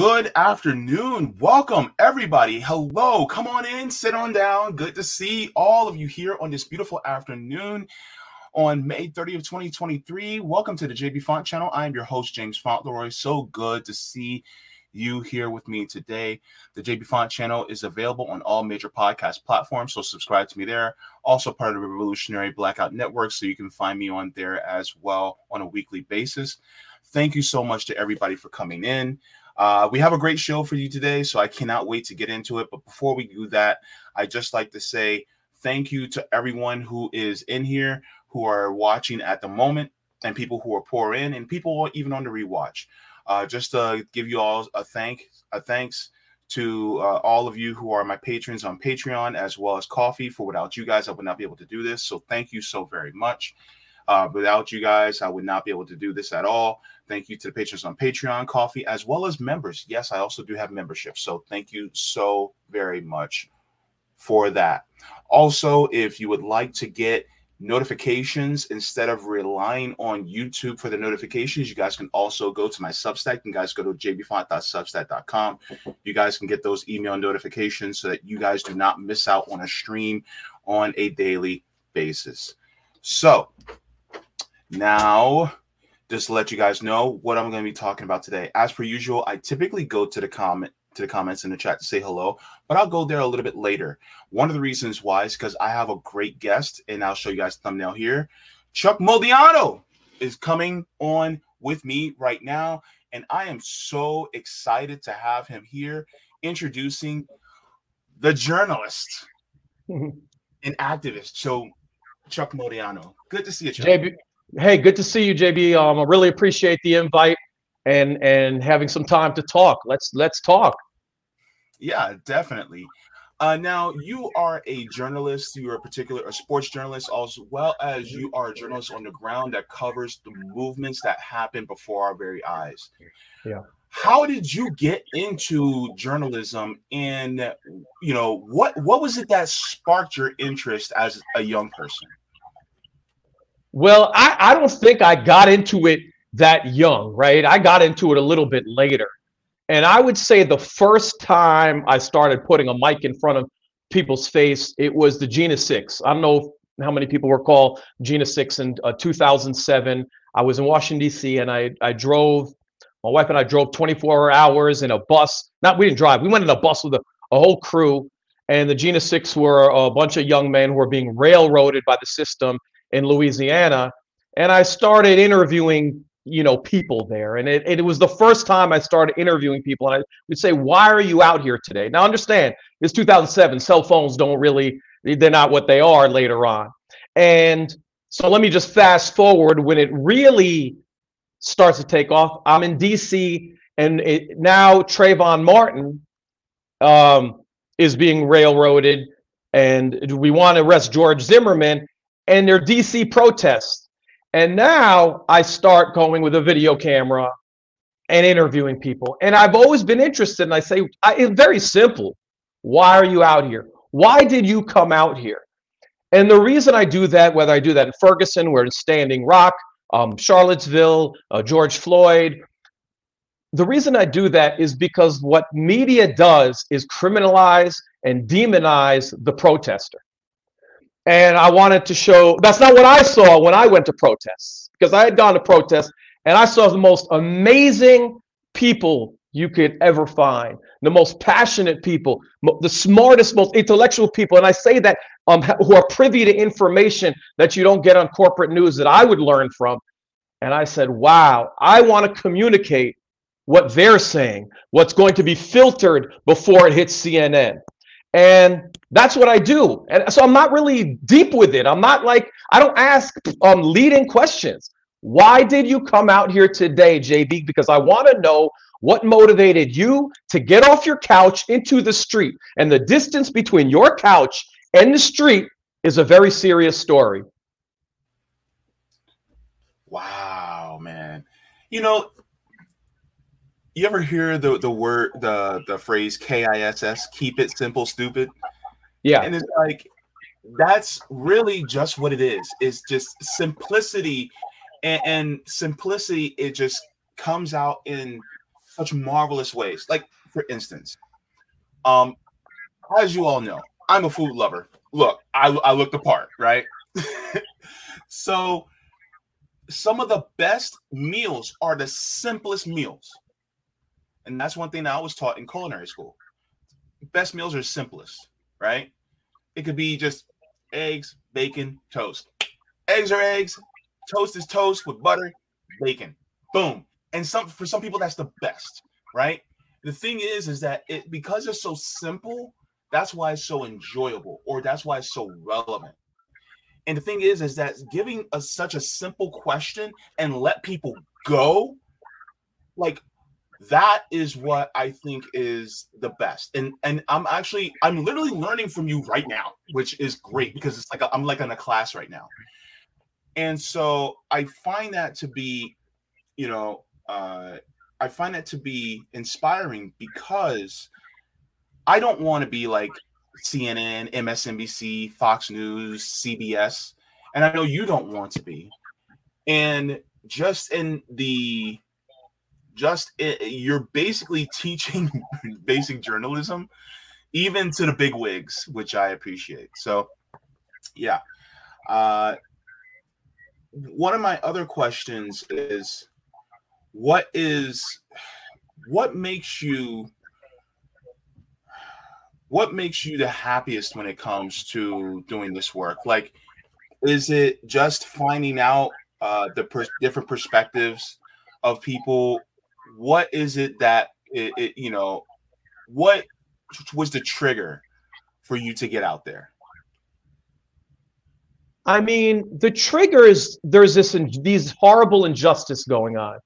Good afternoon. Welcome, everybody. Hello. Come on in. Sit on down. Good to see all of you here on this beautiful afternoon on May 30th, 2023. Welcome to the JB Font channel. I am your host, James Fauntleroy. So good to see you here with me today. The JB Font channel is available on all major podcast platforms, so subscribe to me there. Also part of the Revolutionary Blackout Network, so you can find me on there as well on a weekly basis. Thank you so much to everybody for coming in. We have a great show for you today, so I cannot wait to get into it. But before we do that, I'd just like to say thank you to everyone who is in here, who are watching at the moment, and people who are pouring in, and people even on the rewatch. Just to give you all a thanks to all of you who are my patrons on Patreon, as well as Ko-fi. For without you guys, I would not be able to do this. So thank you so very much. Without you guys, I would not be able to do this at all. Thank you to the patrons on Patreon, Ko-fi, as well as members. Yes, I also do have membership. So thank you so very much for that. Also, if you would like to get notifications instead of relying on YouTube for the notifications, you guys can also go to my Substack. You guys go to jbfaunt.substack.com. You guys can get those email notifications so that you guys do not miss out on a stream on a daily basis. So now, just to let you guys know what I'm going to be talking about today. As per usual, I typically go to the comments in the chat to say hello, but I'll go there a little bit later. One of the reasons why is because I have a great guest, and I'll show you guys the thumbnail here. Chuck Modiano is coming on with me right now, and I am so excited to have him here, introducing the journalist and activist. So, Chuck Modiano, good to see you, Chuck. JB, hey, good to see you, JB. I really appreciate the invite and having some time to talk. Let's talk. Yeah, definitely. Now, you are a journalist. You are a sports journalist, as well as you are a journalist on the ground that covers the movements that happen before our very eyes. Yeah. How did you get into journalism, and you know what was it that sparked your interest as a young person? Well, I don't think I got into it that young, right? I got into it a little bit later. And I would say the first time I started putting a mic in front of people's face, it was the Jena 6. I don't know how many people recall Jena 6 in 2007. I was in Washington, D.C., and my wife and I drove 24 hours in a bus. We didn't drive. We went in a bus with a whole crew. And the Jena 6 were a bunch of young men who were being railroaded by the system in Louisiana. And I started interviewing, people there. And it was the first time I started interviewing people. And I would say, why are you out here today? Now, understand, it's 2007. Cell phones they're not what they are later on. And so let me just fast forward when it really starts to take off. I'm in D.C. and now Trayvon Martin is being railroaded. And we want to arrest George Zimmerman. And they're D.C. protests. And now I start going with a video camera and interviewing people. And I've always been interested. And I say, it's very simple. Why are you out here? Why did you come out here? And the reason I do that, whether I do that in Ferguson, where it's Standing Rock, Charlottesville, George Floyd, the reason I do that is because what media does is criminalize and demonize the protester. And I wanted to show, that's not what I saw when I went to protests, because I had gone to protests and I saw the most amazing people you could ever find, the most passionate people, the smartest, most intellectual people. And I say that who are privy to information that you don't get on corporate news that I would learn from. And I said, wow, I want to communicate what they're saying, what's going to be filtered before it hits CNN. And that's what I do. And so I'm not really deep with it. I'm not like, I don't ask leading questions. Why did you come out here today, JB? Because I want to know what motivated you to get off your couch into the street. And the distance between your couch and the street is a very serious story. Wow, man. You ever hear the phrase KISS, keep it simple, stupid? Yeah. And it's like, that's really just what it is. It's just simplicity, and simplicity, it just comes out in such marvelous ways. Like, for instance, as you all know, I'm a food lover. Look, I look the part, right? So some of the best meals are the simplest meals. And that's one thing that I was taught in culinary school. Best meals are simplest, right? It could be just eggs, bacon, toast. Eggs are eggs. Toast is toast with butter, bacon. Boom. And for some people, that's the best, right? The thing is that because it's so simple, that's why it's so enjoyable, or that's why it's so relevant. And the thing is that giving us such a simple question and let people go, like, that is what I think is the best. And I'm literally learning from you right now, which is great, because it's like I'm like in a class right now. And so I find that to be, I find that to be inspiring, because I don't want to be like CNN, MSNBC, Fox News, CBS, and I know you don't want to be. And you're basically teaching basic journalism, even to the big wigs, which I appreciate. So, yeah. One of my other questions is, what makes you the happiest when it comes to doing this work? Like, is it just finding out different perspectives of people? What is it that what was the trigger for you to get out there? I mean, the trigger is there's these horrible injustice going on.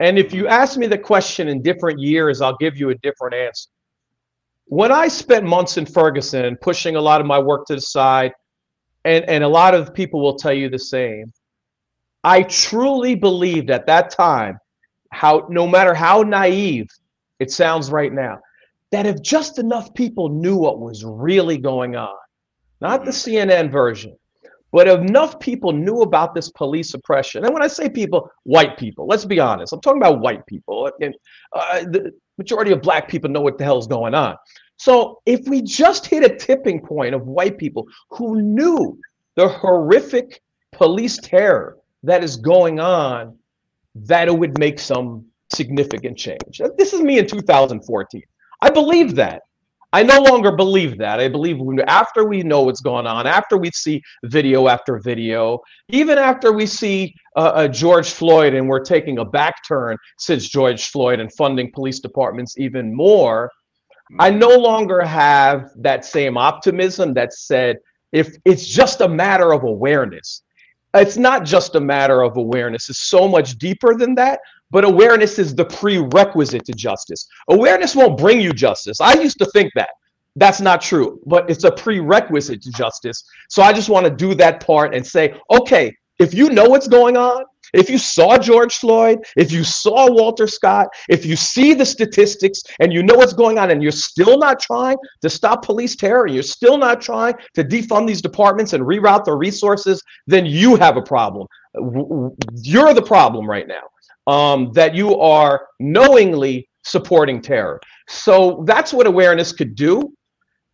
And if you ask me the question in different years, I'll give you a different answer. When I spent months in Ferguson pushing a lot of my work to the side, and a lot of people will tell you the same, I truly believed at that time, how, no matter how naive it sounds right now, that if just enough people knew what was really going on, not the CNN version, but enough people knew about this police oppression. And when I say people, white people, let's be honest, I'm talking about white people. And the majority of black people know what the hell's going on. So if we just hit a tipping point of white people who knew the horrific police terror that is going on, that it would make some significant change. This is me in 2014. I believe that. I no longer believe that. I believe after we know what's going on, after we see video after video, even after we see George Floyd, and we're taking a back turn since George Floyd and funding police departments even more, I no longer have that same optimism that said, if it's just a matter of awareness. It's not just a matter of awareness. It's so much deeper than that, but awareness is the prerequisite to justice. Awareness won't bring you justice. I used to think that. That's not true, but it's a prerequisite to justice. So I just want to do that part and say, okay, if you know what's going on, if you saw George Floyd, if you saw Walter Scott, if you see the statistics and you know what's going on and you're still not trying to stop police terror, you're still not trying to defund these departments and reroute their resources, then you have a problem. You're the problem right now, that you are knowingly supporting terror. So that's what awareness could do.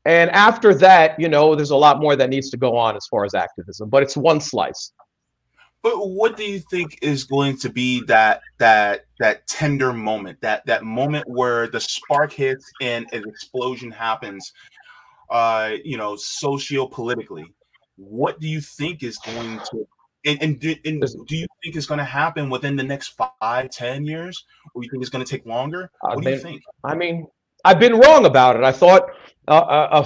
And after that, there's a lot more that needs to go on as far as activism, but it's one slice. But what do you think is going to be that tender moment, that moment where the spark hits and an explosion happens, socio-politically? What do you think is going to, do you think it's going to happen within the next 5-10 years? Or you think it's going to take longer? What do you think? I mean, I've been wrong about it. I thought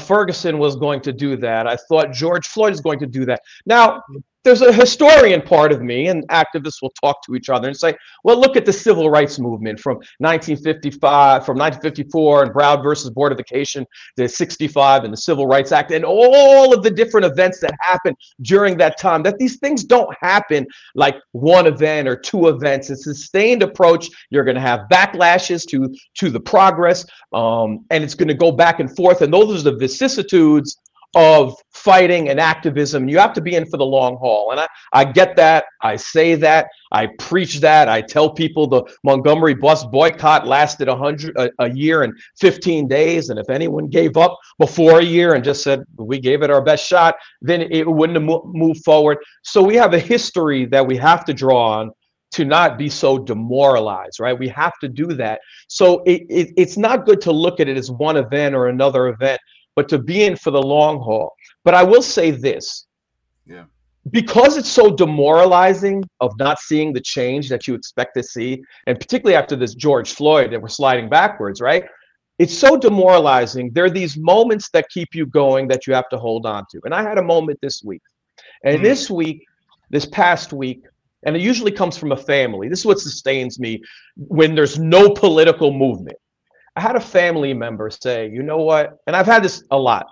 Ferguson was going to do that. I thought George Floyd is going to do that. Now, there's a historian part of me, and activists will talk to each other and say, well, look at the civil rights movement from 1954 and Brown versus Board of Education, the 65 and the Civil Rights Act, and all of the different events that happened during that time, that these things don't happen like one event or two events. It's a sustained approach. You're going to have backlashes to the progress, and it's going to go back and forth. And those are the vicissitudes of fighting and activism. You have to be in for the long haul. And I get that. I say that. I preach that. I tell people the Montgomery bus boycott lasted a year and 15 days. And if anyone gave up before a year and just said, we gave it our best shot, then it wouldn't have moved forward. So we have a history that we have to draw on to not be so demoralized, right? We have to do that. So it's not good to look at it as one event or another event, but to be in for the long haul. But I will say this, yeah, because it's so demoralizing of not seeing the change that you expect to see, and particularly after this George Floyd, that we're sliding backwards, right? It's so demoralizing. There are these moments that keep you going that you have to hold on to. And I had a moment this week. And this past week, and it usually comes from a family. This is what sustains me when there's no political movement. I had a family member say, you know what? And I've had this a lot.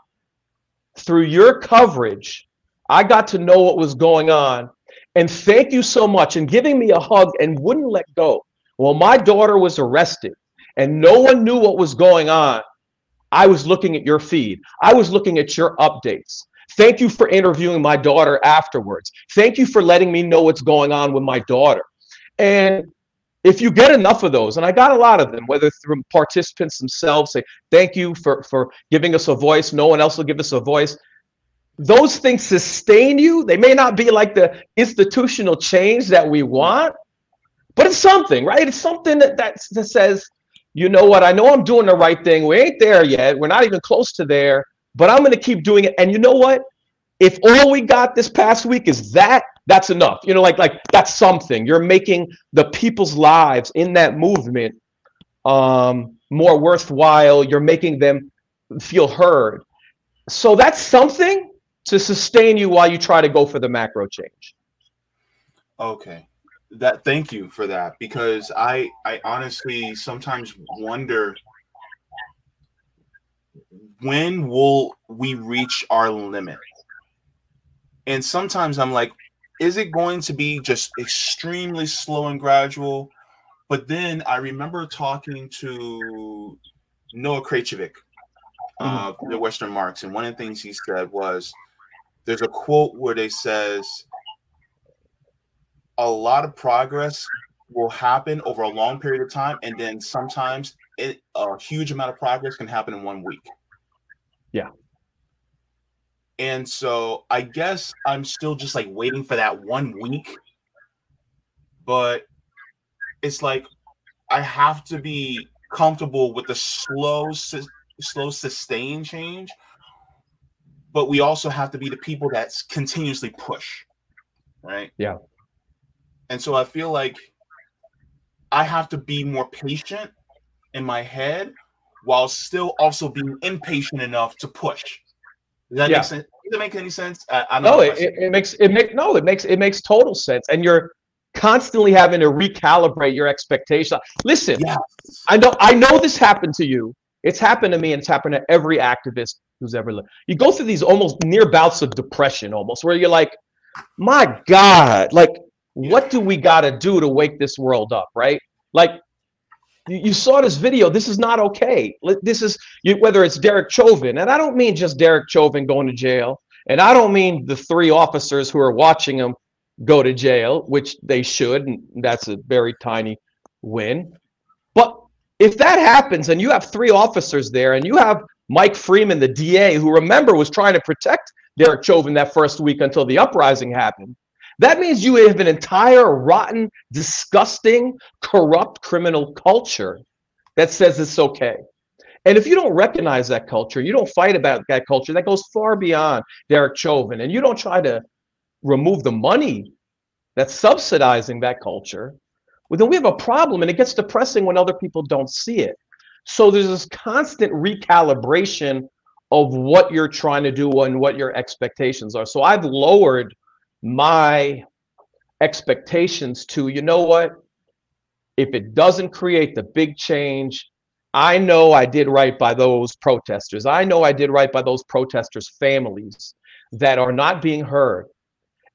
Through your coverage, I got to know what was going on. And thank you so much, and giving me a hug and wouldn't let go. Well, my daughter was arrested and no one knew what was going on. I was looking at your feed. I was looking at your updates. Thank you for interviewing my daughter afterwards. Thank you for letting me know what's going on with my daughter. And if you get enough of those, and I got a lot of them, whether through participants themselves, say, thank you for giving us a voice. No one else will give us a voice. Those things sustain you. They may not be like the institutional change that we want, but it's something, right? It's something that says, you know what? I know I'm doing the right thing. We ain't there yet. We're not even close to there. But I'm going to keep doing it. And you know what? If all we got this past week is that, that's enough. You know, like that's something. You're making the people's lives in that movement more worthwhile. You're making them feel heard. So that's something to sustain you while you try to go for the macro change. Okay. Thank you for that, because I honestly sometimes wonder, when will we reach our limit? And sometimes I'm like, is it going to be just extremely slow and gradual? But then I remember talking to Noah Krajcevic, the Western Marks, and one of the things he said was, there's a quote where they says, a lot of progress will happen over a long period of time, and then sometimes a huge amount of progress can happen in 1 week. Yeah. And so I guess I'm still just like waiting for that 1 week, but it's like, I have to be comfortable with the slow sustained change, but we also have to be the people that continuously push. Right. Yeah. And so I feel like I have to be more patient in my head, while still also being impatient enough to push. Does that make sense? Does it make any sense? I don't know. It makes total sense. And you're constantly having to recalibrate your expectation. Listen, I know this happened to you. It's happened to me, and it's happened to every activist who's ever lived. You go through these almost near bouts of depression, almost, where you're like, my God, like, what do we got to do to wake this world up, right? Like, you saw this video. This is not okay. This is, whether it's Derek Chauvin, and I don't mean just Derek Chauvin going to jail, and I don't mean the three officers who are watching him go to jail, which they should, and that's a very tiny win. But if that happens and you have three officers there, and you have Mike Freeman, the DA, who, remember, was trying to protect Derek Chauvin that first week until the uprising happened, that means you have an entire rotten, disgusting, corrupt criminal culture that says it's okay. And if you don't recognize that culture, you don't fight about that culture, that goes far beyond Derek Chauvin, and you don't try to remove the money that's subsidizing that culture, well, then we have a problem, and it gets depressing when other people don't see it. So there's this constant recalibration of what you're trying to do and what your expectations are. So I've lowered my expectations to, you know what, if it doesn't create the big change, I know I did right by those protesters. I know I did right by those protesters' families that are not being heard.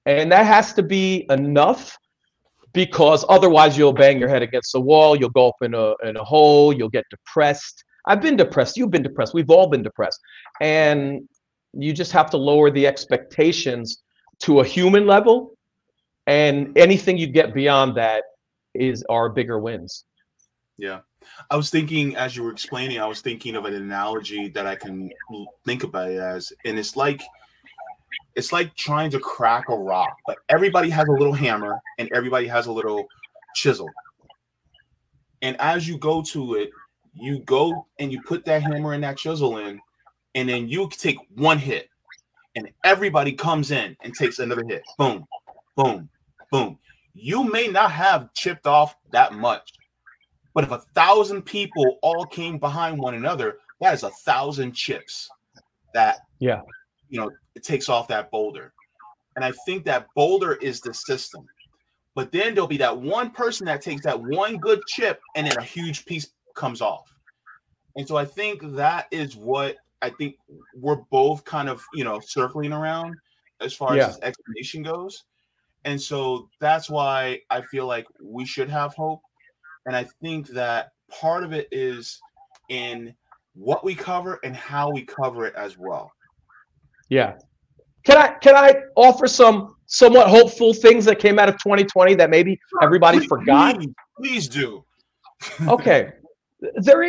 And that has to be enough, because otherwise you'll bang your head against the wall. You'll go up in a hole. You'll get depressed. I've been depressed. You've been depressed. We've all been depressed. And You just have to lower the expectations to a human level, and anything you get beyond that are bigger wins. Yeah. I was thinking, as you were explaining, I was thinking of an analogy that I can think about it as, and it's like trying to crack a rock, but everybody has a little hammer and everybody has a little chisel. And as you go to it, you go and you put that hammer and that chisel in, and then you take one hit and everybody comes in and takes another hit. Boom, boom, boom. You may not have chipped off that much, but if 1,000 people all came behind one another, that is 1,000 chips that, yeah, you know, it takes off that boulder. And I think that boulder is the system. But then there'll be that one person that takes that one good chip, and then a huge piece comes off. And so I think that is what I think we're both kind of, you know, circling around as far as this explanation goes. And so that's why I feel like we should have hope. And I think that part of it is in what we cover and how we cover it as well. Yeah. Can I offer some somewhat hopeful things that came out of 2020 that maybe everybody forgot? Please do. Okay. There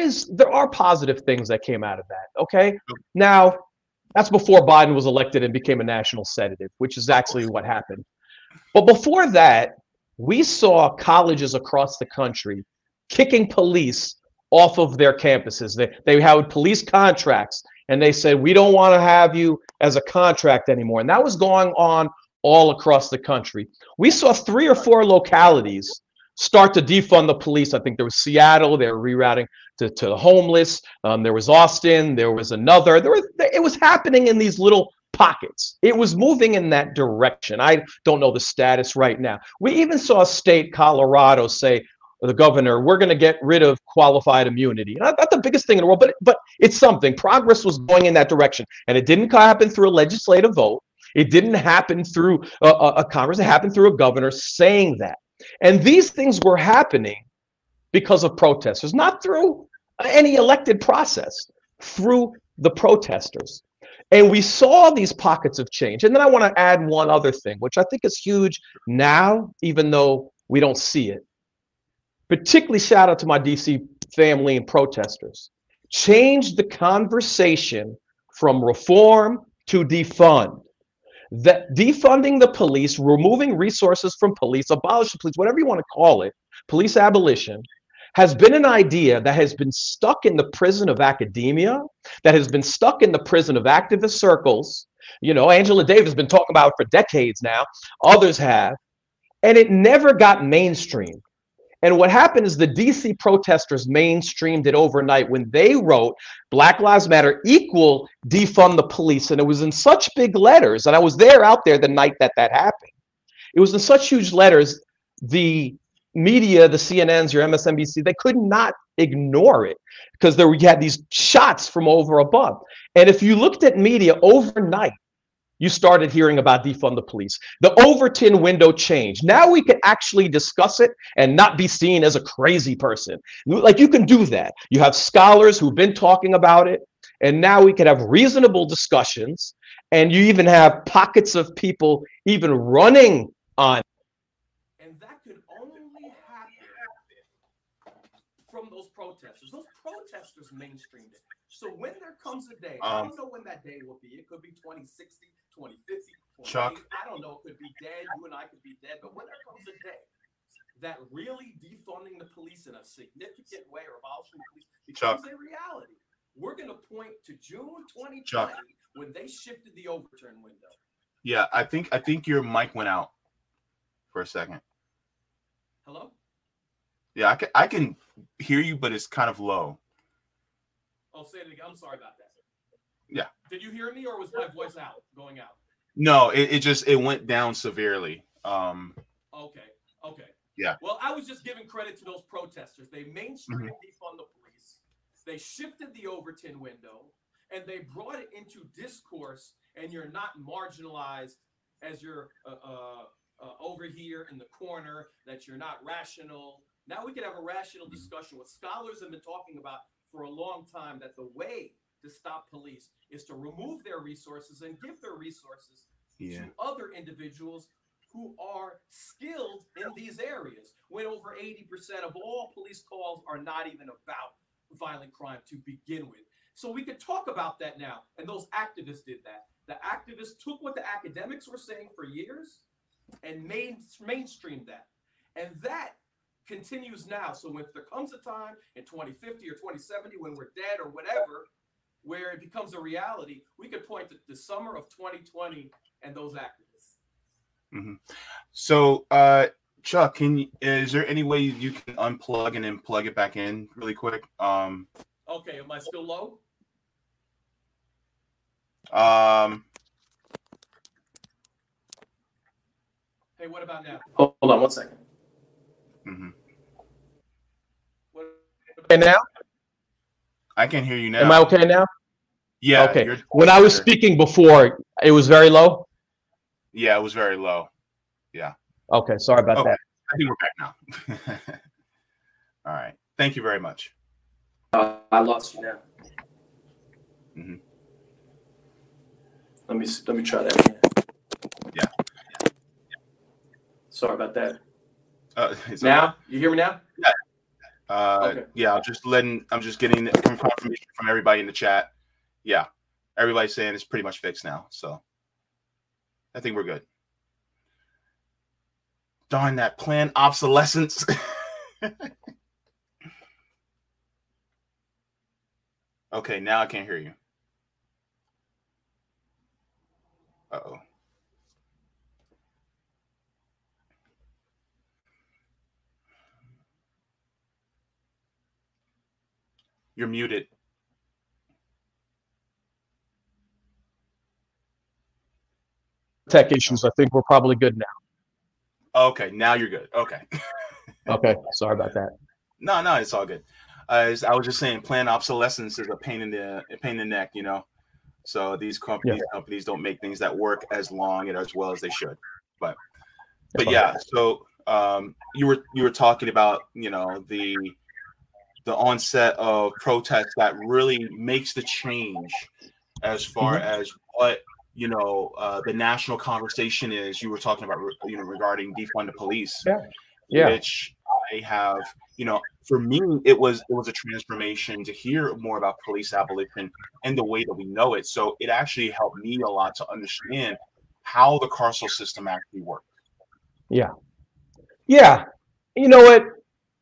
are positive things that came out of that. Okay. Now, that's before Biden was elected and became a national sedative, which is actually what happened. But before that, we saw colleges across the country kicking police off of their campuses. They had police contracts, and they said, we don't want to have you as a contract anymore. And that was going on all across the country. We saw 3 or 4 localities start to defund the police. I think there was Seattle. They were rerouting to the homeless. There was Austin. There was another. It was happening in these little pockets. It was moving in that direction. I don't know the status right now. We even saw a state, Colorado, say, the governor, we're going to get rid of qualified immunity. Not the biggest thing in the world, but it's something. Progress was going in that direction. And it didn't happen through a legislative vote. It didn't happen through a Congress. It happened through a governor saying that. And these things were happening because of protesters, not through any elected process, through the protesters. And we saw these pockets of change. And then I want to add one other thing, which I think is huge now, even though we don't see it. Particularly shout out to my DC family and protesters. Change the conversation from reform to defund. That defunding the police, removing resources from police, abolish the police, whatever you want to call it, police abolition, has been an idea that has been stuck in the prison of academia, that has been stuck in the prison of activist circles. You know, Angela Davis has been talking about it for decades now. Others have. And it never got mainstreamed. And what happened is the DC protesters mainstreamed it overnight when they wrote Black Lives Matter equal defund the police. And it was in such big letters. And I was there out there the night that happened. It was in such huge letters. The media, the CNNs, your MSNBC, they could not ignore it because there we had these shots from over above. And if you looked at media overnight, you started hearing about defund the police. The Overton window change. Now we can actually discuss it and not be seen as a crazy person. Like, you can do that. You have scholars who've been talking about it, and now we can have reasonable discussions, and you even have pockets of people even running on. And that could only happen from those protesters. Those protesters mainstreamed it. So when there comes a day, I don't know when that day will be. It could be 2060. 2050, Chuck. I don't know, it could be dead, you and I could be dead, but when there comes a day that really defunding the police in a significant way or abolishing the police becomes a reality, we're going to point to June 2020 when they shifted the Overton window. Yeah, I think your mic went out for a second. Hello? Yeah, I can hear you, but it's kind of low. I'll say it again. I'm sorry about that. Yeah. Did you hear me, or was my voice out, going out? No, it just went down severely. Okay. Yeah. Well, I was just giving credit to those protesters. They mainstreamed defund the police. They shifted the Overton window, and they brought it into discourse. And you're not marginalized as you're over here in the corner, that you're not rational. Now we can have a rational discussion. What scholars have been talking about for a long time, that the way to stop police is to remove their resources and give their resources to other individuals who are skilled in these areas, when over 80% of all police calls are not even about violent crime to begin with. So we can talk about that now. And those activists did that. The activists took what the academics were saying for years and mainstreamed that. And that continues now. So if there comes a time in 2050 or 2070 when we're dead or whatever, where it becomes a reality, we could point to the summer of 2020 and those activists. Mm-hmm. So, Chuck, is there any way you can unplug and then plug it back in really quick? Okay, am I still low? Hey, what about now? Hold on one second. Mm-hmm. Okay now? I can hear you now. Am I okay now? Yeah. Okay. When I was speaking before, it was very low. Yeah, it was very low. Yeah. Okay, sorry about that. I think we're back now. All right. Thank you very much. I lost you now. Mm-hmm. Let me try that again. Yeah. Sorry about that. Now you hear me now? Yeah. Okay. Yeah. I'm just getting confirmation from everybody in the chat. Yeah. Everybody's saying it's pretty much fixed now. So I think we're good. Darn that planned obsolescence. Okay, now I can't hear you. Uh-oh. You're muted. Tech issues. I think we're probably good now. Okay, now you're good. Okay. Okay, sorry about that. No, it's all good. I was just saying, planned obsolescence is a pain in the neck, you know. So these companies don't make things that work as long and as well as they should. But yeah. So you were talking about, you know, the onset of protests that really makes the change as far as what, you know, the national conversation is. You were talking about, you know, regarding defund the police, which I have, you know, for me, it was a transformation to hear more about police abolition and the way that we know it. So it actually helped me a lot to understand how the carceral system actually worked. Yeah. You know what?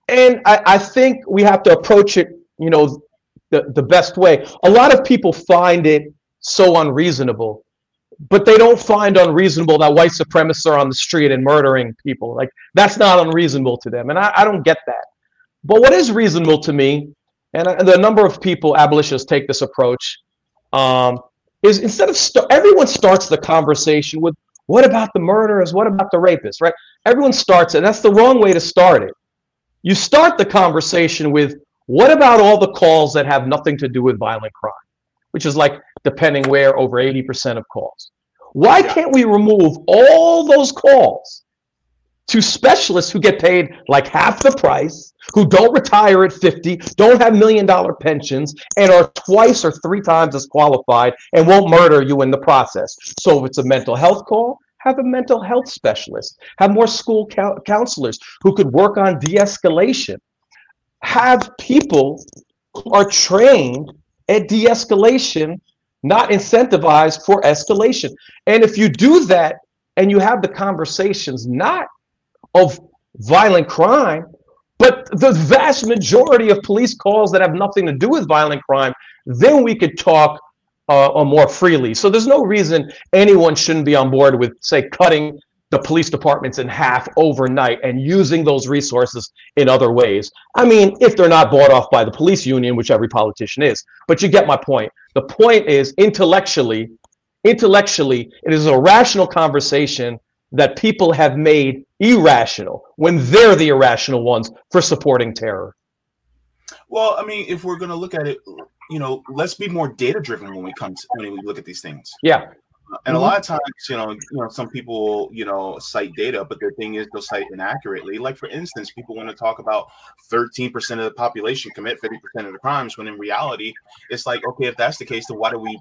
And I think we have to approach it, you know, the best way. A lot of people find it so unreasonable. But they don't find unreasonable that white supremacists are on the street and murdering people. Like, that's not unreasonable to them. And I don't get that. But what is reasonable to me, and the number of people, abolitionists, take this approach, is instead of everyone starts the conversation with, what about the murderers? What about the rapists? Right? Everyone starts it. That's the wrong way to start it. You start the conversation with, what about all the calls that have nothing to do with violent crime? Which is like, depending where, over 80% of calls. Why can't we remove all those calls to specialists who get paid like half the price, who don't retire at 50, don't have $1 million pensions, and are twice or three times as qualified and won't murder you in the process? So if it's a mental health call, have a mental health specialist, have more school counselors who could work on de-escalation, have people who are trained at de-escalation, not incentivized for escalation. And if you do that and you have the conversations not of violent crime, but the vast majority of police calls that have nothing to do with violent crime, then we could talk more freely. So there's no reason anyone shouldn't be on board with, say, cutting the police departments in half overnight and using those resources in other ways. I mean, if they're not bought off by the police union, which every politician is, but you get my point. The point is, intellectually, it is a rational conversation that people have made irrational when they're the irrational ones for supporting terror. Well, I mean, if we're going to look at it, you know, let's be more data driven when we look at these things. Yeah. And a lot of times, some people, cite data, but the thing is they'll cite inaccurately. Like, for instance, people want to talk about 13% of the population commit 50% of the crimes, when in reality, it's like, okay, if that's the case, then why do we,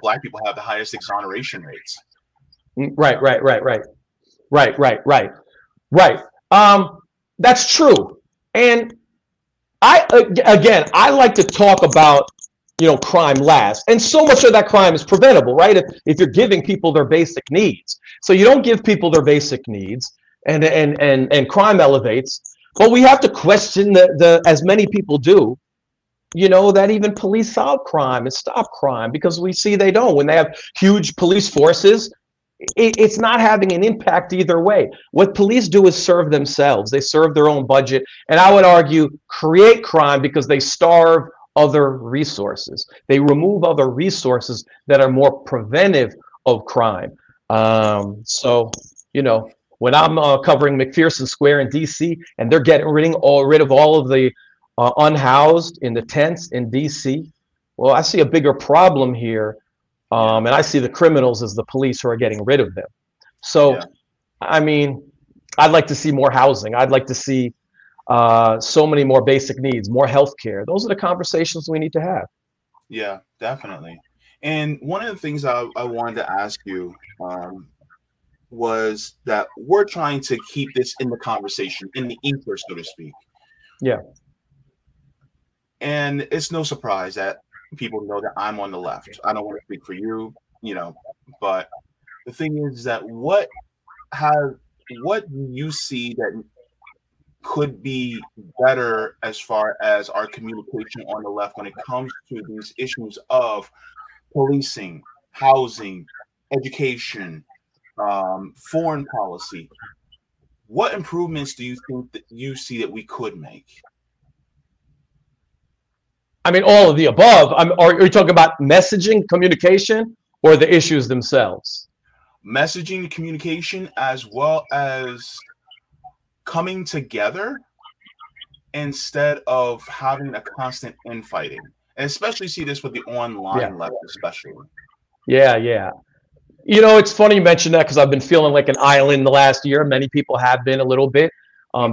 black people have the highest exoneration rates? Right. That's true. And I like to talk about, crime last. And so much of that crime is preventable, right? If you're giving people their basic needs. So you don't give people their basic needs, and crime elevates. But we have to question the as many people do, that even police solve crime and stop crime, because we see they don't. When they have huge police forces, it's not having an impact either way. What police do is serve themselves. They serve their own budget, and I would argue create crime because they starve other resources. They remove other resources that are more preventive of crime. When I'm covering McPherson Square in DC, and they're getting rid of all of the unhoused in the tents in DC, well, I see a bigger problem here. And I see the criminals as the police who are getting rid of them. So, yeah. I mean, I'd like to see more housing. I'd like to see so many more basic needs, more healthcare. Those are the conversations we need to have. Yeah, definitely. And one of the things I wanted to ask you was that we're trying to keep this in the conversation, in the ether, so to speak. Yeah. And it's no surprise that people know that I'm on the left. I don't want to speak for you, but the thing is that what do you see that could be better as far as our communication on the left when it comes to these issues of policing, housing, education, foreign policy? What improvements do you think that you see that we could make? I mean, all of the above. Are you talking about messaging, communication, or the issues themselves? Messaging, communication, as well as coming together instead of having a constant infighting. And especially see this with the online left, especially. Yeah. It's funny you mentioned that, because I've been feeling like an island the last year. Many people have been a little bit.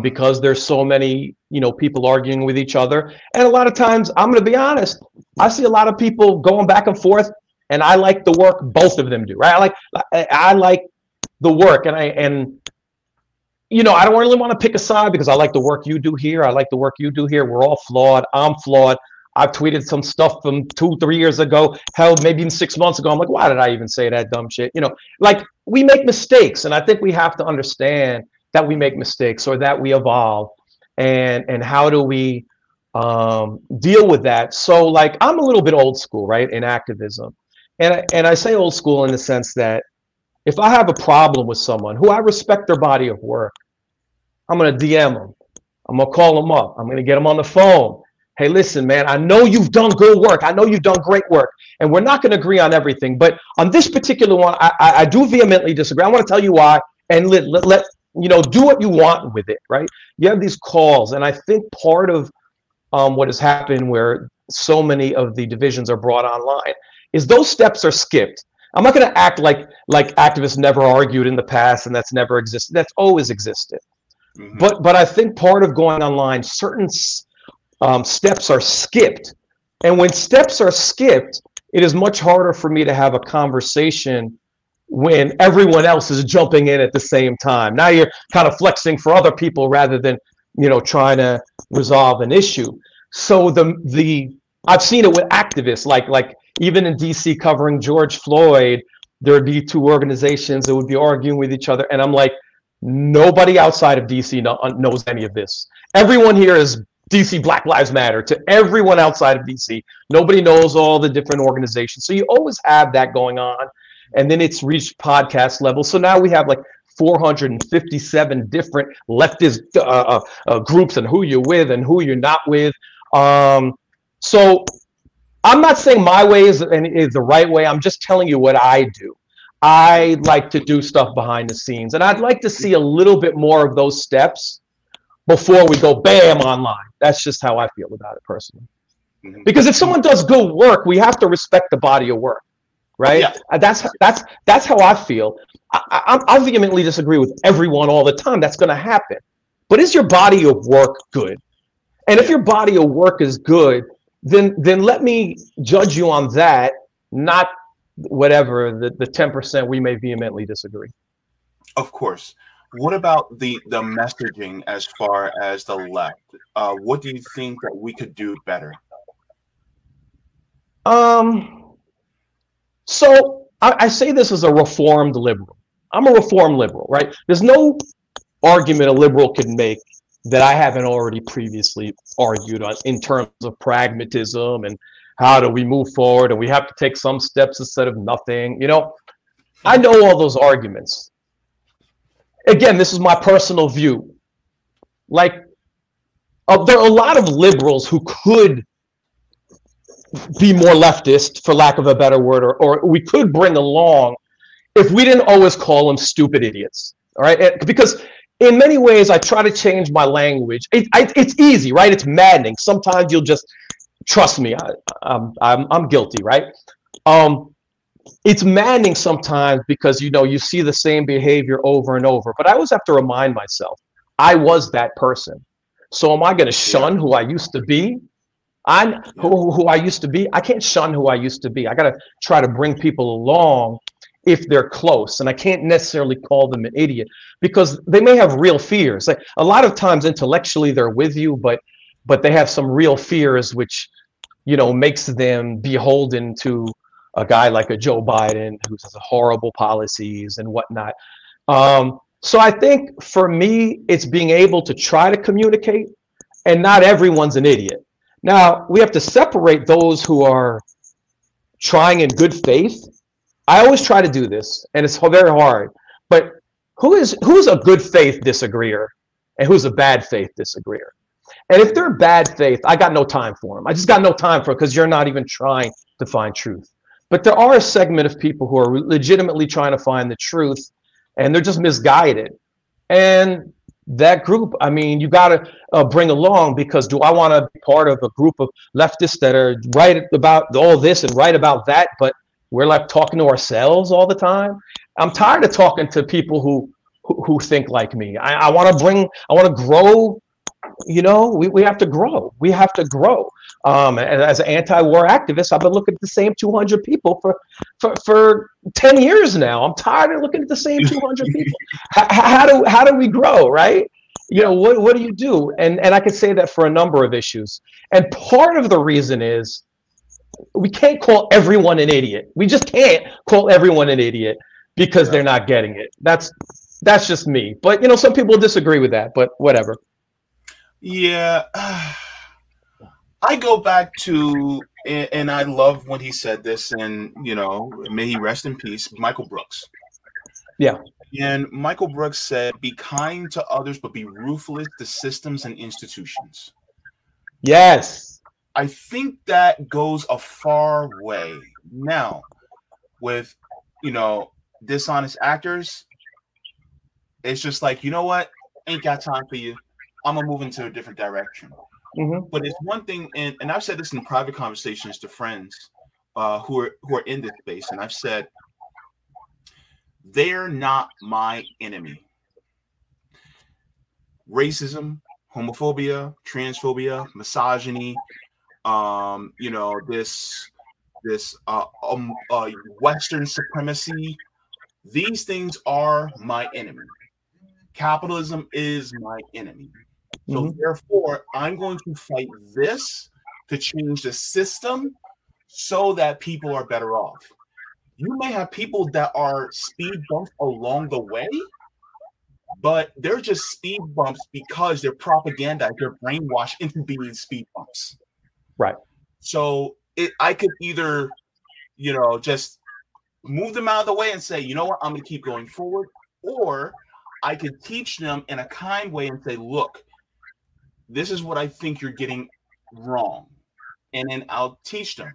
Because there's so many, people arguing with each other. And a lot of times, I'm going to be honest, I see a lot of people going back and forth, and I like the work both of them do, right? I like the work, and I don't really want to pick a side, because I like the work you do here. I like the work you do here. We're all flawed. I'm flawed. I've tweeted some stuff from 2-3 years ago, hell, maybe even 6 months ago. I'm like, why did I even say that dumb shit? We make mistakes, and I think we have to understand that we make mistakes, or that we evolve, and how do we deal with that? So, I'm a little bit old school, right, in activism. And I say old school in the sense that if I have a problem with someone who I respect their body of work, I'm going to DM them. I'm going to call them up. I'm going to get them on the phone. Hey, listen, man, I know you've done good work. I know you've done great work. And we're not going to agree on everything. But on this particular one, I do vehemently disagree. I want to tell you why, and let do what you want with it, right? You have these calls, and I think part of what has happened, where so many of the divisions are brought online, is those steps are skipped. I'm not going to act like activists never argued in the past, and that's never existed. That's always existed. Mm-hmm. But I think part of going online, certain steps are skipped, and when steps are skipped, it is much harder for me to have a conversation when everyone else is jumping in at the same time. Now you're kind of flexing for other people rather than, trying to resolve an issue. So I've seen it with activists, like even in DC covering George Floyd, there'd be two organizations that would be arguing with each other. And I'm like, nobody outside of DC knows any of this. Everyone here is DC Black Lives Matter to everyone outside of DC. Nobody knows all the different organizations. So you always have that going on. And then it's reached podcast level. So now we have 457 different leftist groups, and who you're with and who you're not with. So I'm not saying my way is the right way. I'm just telling you what I do. I like to do stuff behind the scenes. And I'd like to see a little bit more of those steps before we go bam online. That's just how I feel about it personally. Because if someone does good work, we have to respect the body of work. right? Yeah. That's how I feel. I vehemently disagree with everyone all the time. That's going to happen. But is your body of work good? And if your body of work is good, then let me judge you on that, not whatever the 10% we may vehemently disagree. Of course. What about the messaging as far as the left? What do you think that we could do better? So I say this as a reformed liberal. I'm a reformed liberal, right? There's no argument a liberal can make that I haven't already previously argued on in terms of pragmatism and how do we move forward, and we have to take some steps instead of nothing. You know, I know all those arguments. Again, this is my personal view. Like, there are a lot of liberals who could be more leftist, for lack of a better word, or we could bring along if we didn't always call them stupid idiots. All right, because in many ways, I try to change my language. It's easy, right? It's maddening. Sometimes you'll just trust me. I'm guilty, right? It's maddening sometimes because you see the same behavior over and over. But I always have to remind myself, I was that person. So am I going to shun who I used to be? Who I used to be. I can't shun who I used to be. I got to try to bring people along if they're close, and I can't necessarily call them an idiot because they may have real fears. Like, a lot of times intellectually they're with you, but they have some real fears, which makes them beholden to a guy like a Joe Biden who has horrible policies and whatnot. So I think for me, it's being able to try to communicate, and not everyone's an idiot. Now, we have to separate those who are trying in good faith. I always try to do this, and it's very hard. But who's a good faith disagreeer and who's a bad faith disagreeer? And if they're bad faith, I got no time for them. I just got no time for it because you're not even trying to find truth. But there are a segment of people who are legitimately trying to find the truth, and they're just misguided. And that group, I mean, you got to bring along, because do I want to be part of a group of leftists that are right about all this and right about that, but we're like talking to ourselves all the time? I'm tired of talking to people who think like me. I want to grow. We have to grow. We have to grow. And as an anti-war activist, I've been looking at the same 200 people for 10 years now. I'm tired of looking at the same 200 people. How do we grow, right? What do you do? And I could say that for a number of issues. And part of the reason is, we can't call everyone an idiot. We just can't call everyone an idiot because they're not getting it. That's just me. But some people disagree with that, but whatever. Yeah. I go back to, and I love when he said this, and may he rest in peace, Michael Brooks. Yeah. And Michael Brooks said, be kind to others, but be ruthless to systems and institutions. Yes. I think that goes a far way. Now, with, dishonest actors, it's just like, you know what? Ain't got time for you. I'm going to move into a different direction. Mm-hmm. But it's one thing, and I've said this in private conversations to friends who are in this space, and I've said, they're not my enemy. Racism, homophobia, transphobia, misogyny, this Western supremacy, these things are my enemy. Capitalism is my enemy. Mm-hmm. So therefore, I'm going to fight this to change the system so that people are better off. You may have people that are speed bumps along the way, but they're just speed bumps because they're propaganda. They're brainwashed into being speed bumps. Right. So I could either, just move them out of the way and say, you know what, I'm going to keep going forward. Or I could teach them in a kind way and say, look, this is what I think you're getting wrong. And then I'll teach them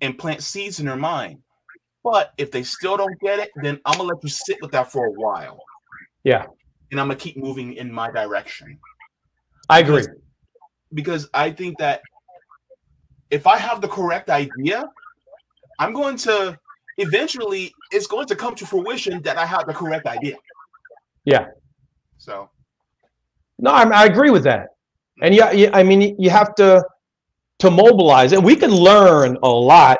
and plant seeds in their mind. But if they still don't get it, then I'm going to let you sit with that for a while. Yeah. And I'm going to keep moving in my direction. I agree. Because I think that if I have the correct idea, I'm going to eventually it's going to come to fruition that I have the correct idea. Yeah. So. No, I agree with that. And yeah, I mean, you have to mobilize. And we can learn a lot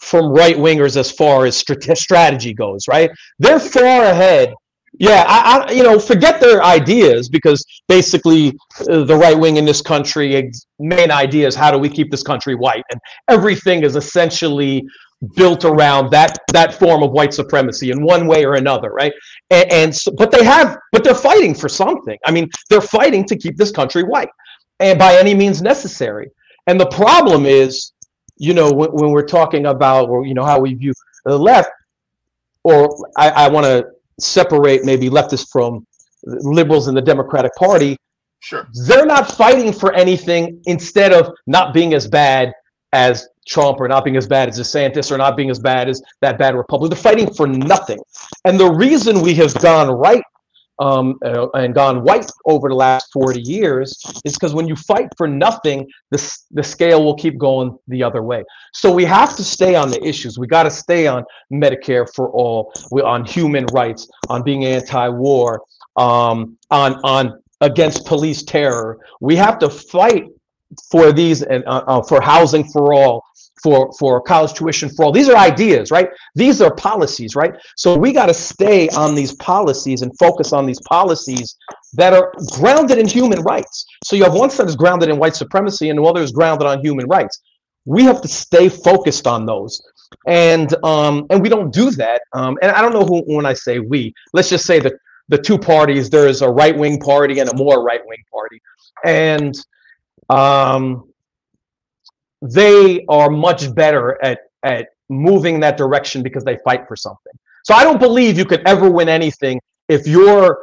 from right-wingers as far as strategy goes, right? They're far ahead. Yeah, I you know, forget their ideas, because basically the right wing in this country, main idea is how do we keep this country white, and everything is essentially built around that form of white supremacy in one way or another, right? And so, but they're fighting for something. I mean, they're fighting to keep this country white, and by any means necessary. And the problem is, you know, when we're talking about, or you know, how we view the left, or I want to separate maybe leftists from liberals in the Democratic Party. Sure. They're not fighting for anything instead of not being as bad as Trump, or not being as bad as DeSantis, or not being as bad as that bad Republican. They're fighting for nothing. And the reason we have gone right and gone white over the last 40 years is because when you fight for nothing, the scale will keep going the other way. So we have to stay on the issues. We got to stay on Medicare for all, on human rights, on being anti-war, on against police terror. We have to fight for these, and for housing for all, for college tuition for all. These are ideas, right? These are policies, right? So we got to stay on these policies and focus on these policies that are grounded in human rights. So you have one side is grounded in white supremacy, and the other is grounded on human rights. We have to stay focused on those, and we don't do that. And I don't know who, when I say we, let's just say that the two parties, there is a right-wing party and a more right-wing party, and they are much better at moving that direction because they fight for something. So I don't believe you could ever win anything if your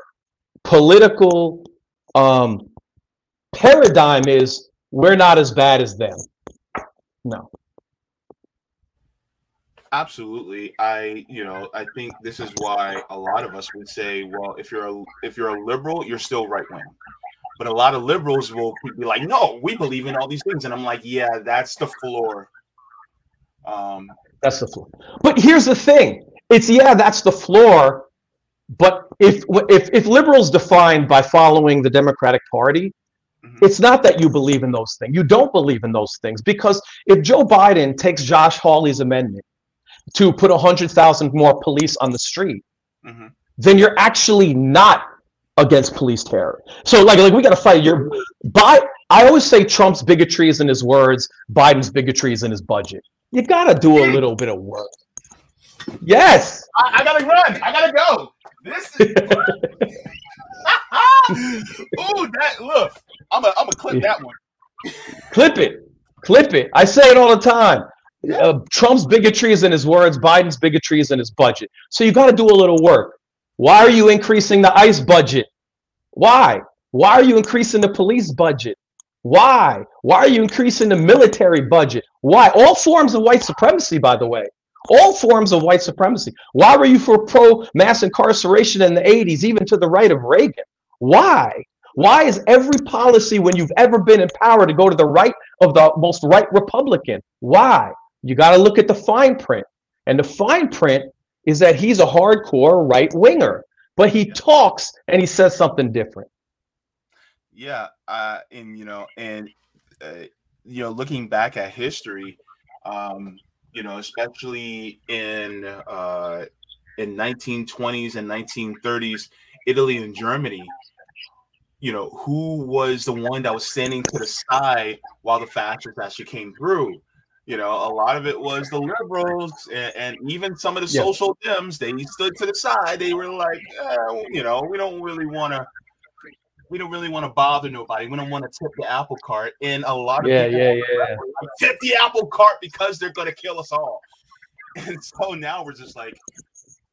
political paradigm is we're not as bad as them. No. Absolutely. I think this is why a lot of us would say, well, if you're a liberal, you're still right wing. But a lot of liberals will be like, no, we believe in all these things. And I'm like, yeah, that's the floor. That's the floor. But here's the thing. It's, yeah, that's the floor. But if liberals defined by following the Democratic Party, mm-hmm. It's not that you believe in those things. You don't believe in those things. Because if Joe Biden takes Josh Hawley's amendment to put 100,000 more police on the street, mm-hmm. then you're actually not against police terror. So like we got to fight your I always say Trump's bigotry is in his words, Biden's bigotry is in his budget. You got to do a little bit of work. Yes. I got to run. I got to go. This is ooh, that look. I'm a clip that one. Clip it. Clip it. I say it all the time. Trump's bigotry is in his words, Biden's bigotry is in his budget. So you got to do a little work. Why are you increasing the ICE budget? Why? Why are you increasing the police budget? Why? Why are you increasing the military budget? Why? All forms of white supremacy, by the way. All forms of white supremacy. Why were you for pro-mass incarceration in the 80s, even to the right of Reagan? Why? Why is every policy when you've ever been in power to go to the right of the most right Republican? Why? You got to look at the fine print. And the fine print is that he's a hardcore right-winger, but he talks and he says something different. Yeah, looking back at history, especially in 1920s and 1930s, Italy and Germany, who was the one that was standing to the side while the fascists actually came through? A lot of it was the liberals and even some of the social Dems. They stood to the side. They were like, we don't really want to bother nobody. We don't want to tip the apple cart. And a lot of people like, tip the apple cart because they're going to kill us all. And so now we're just like,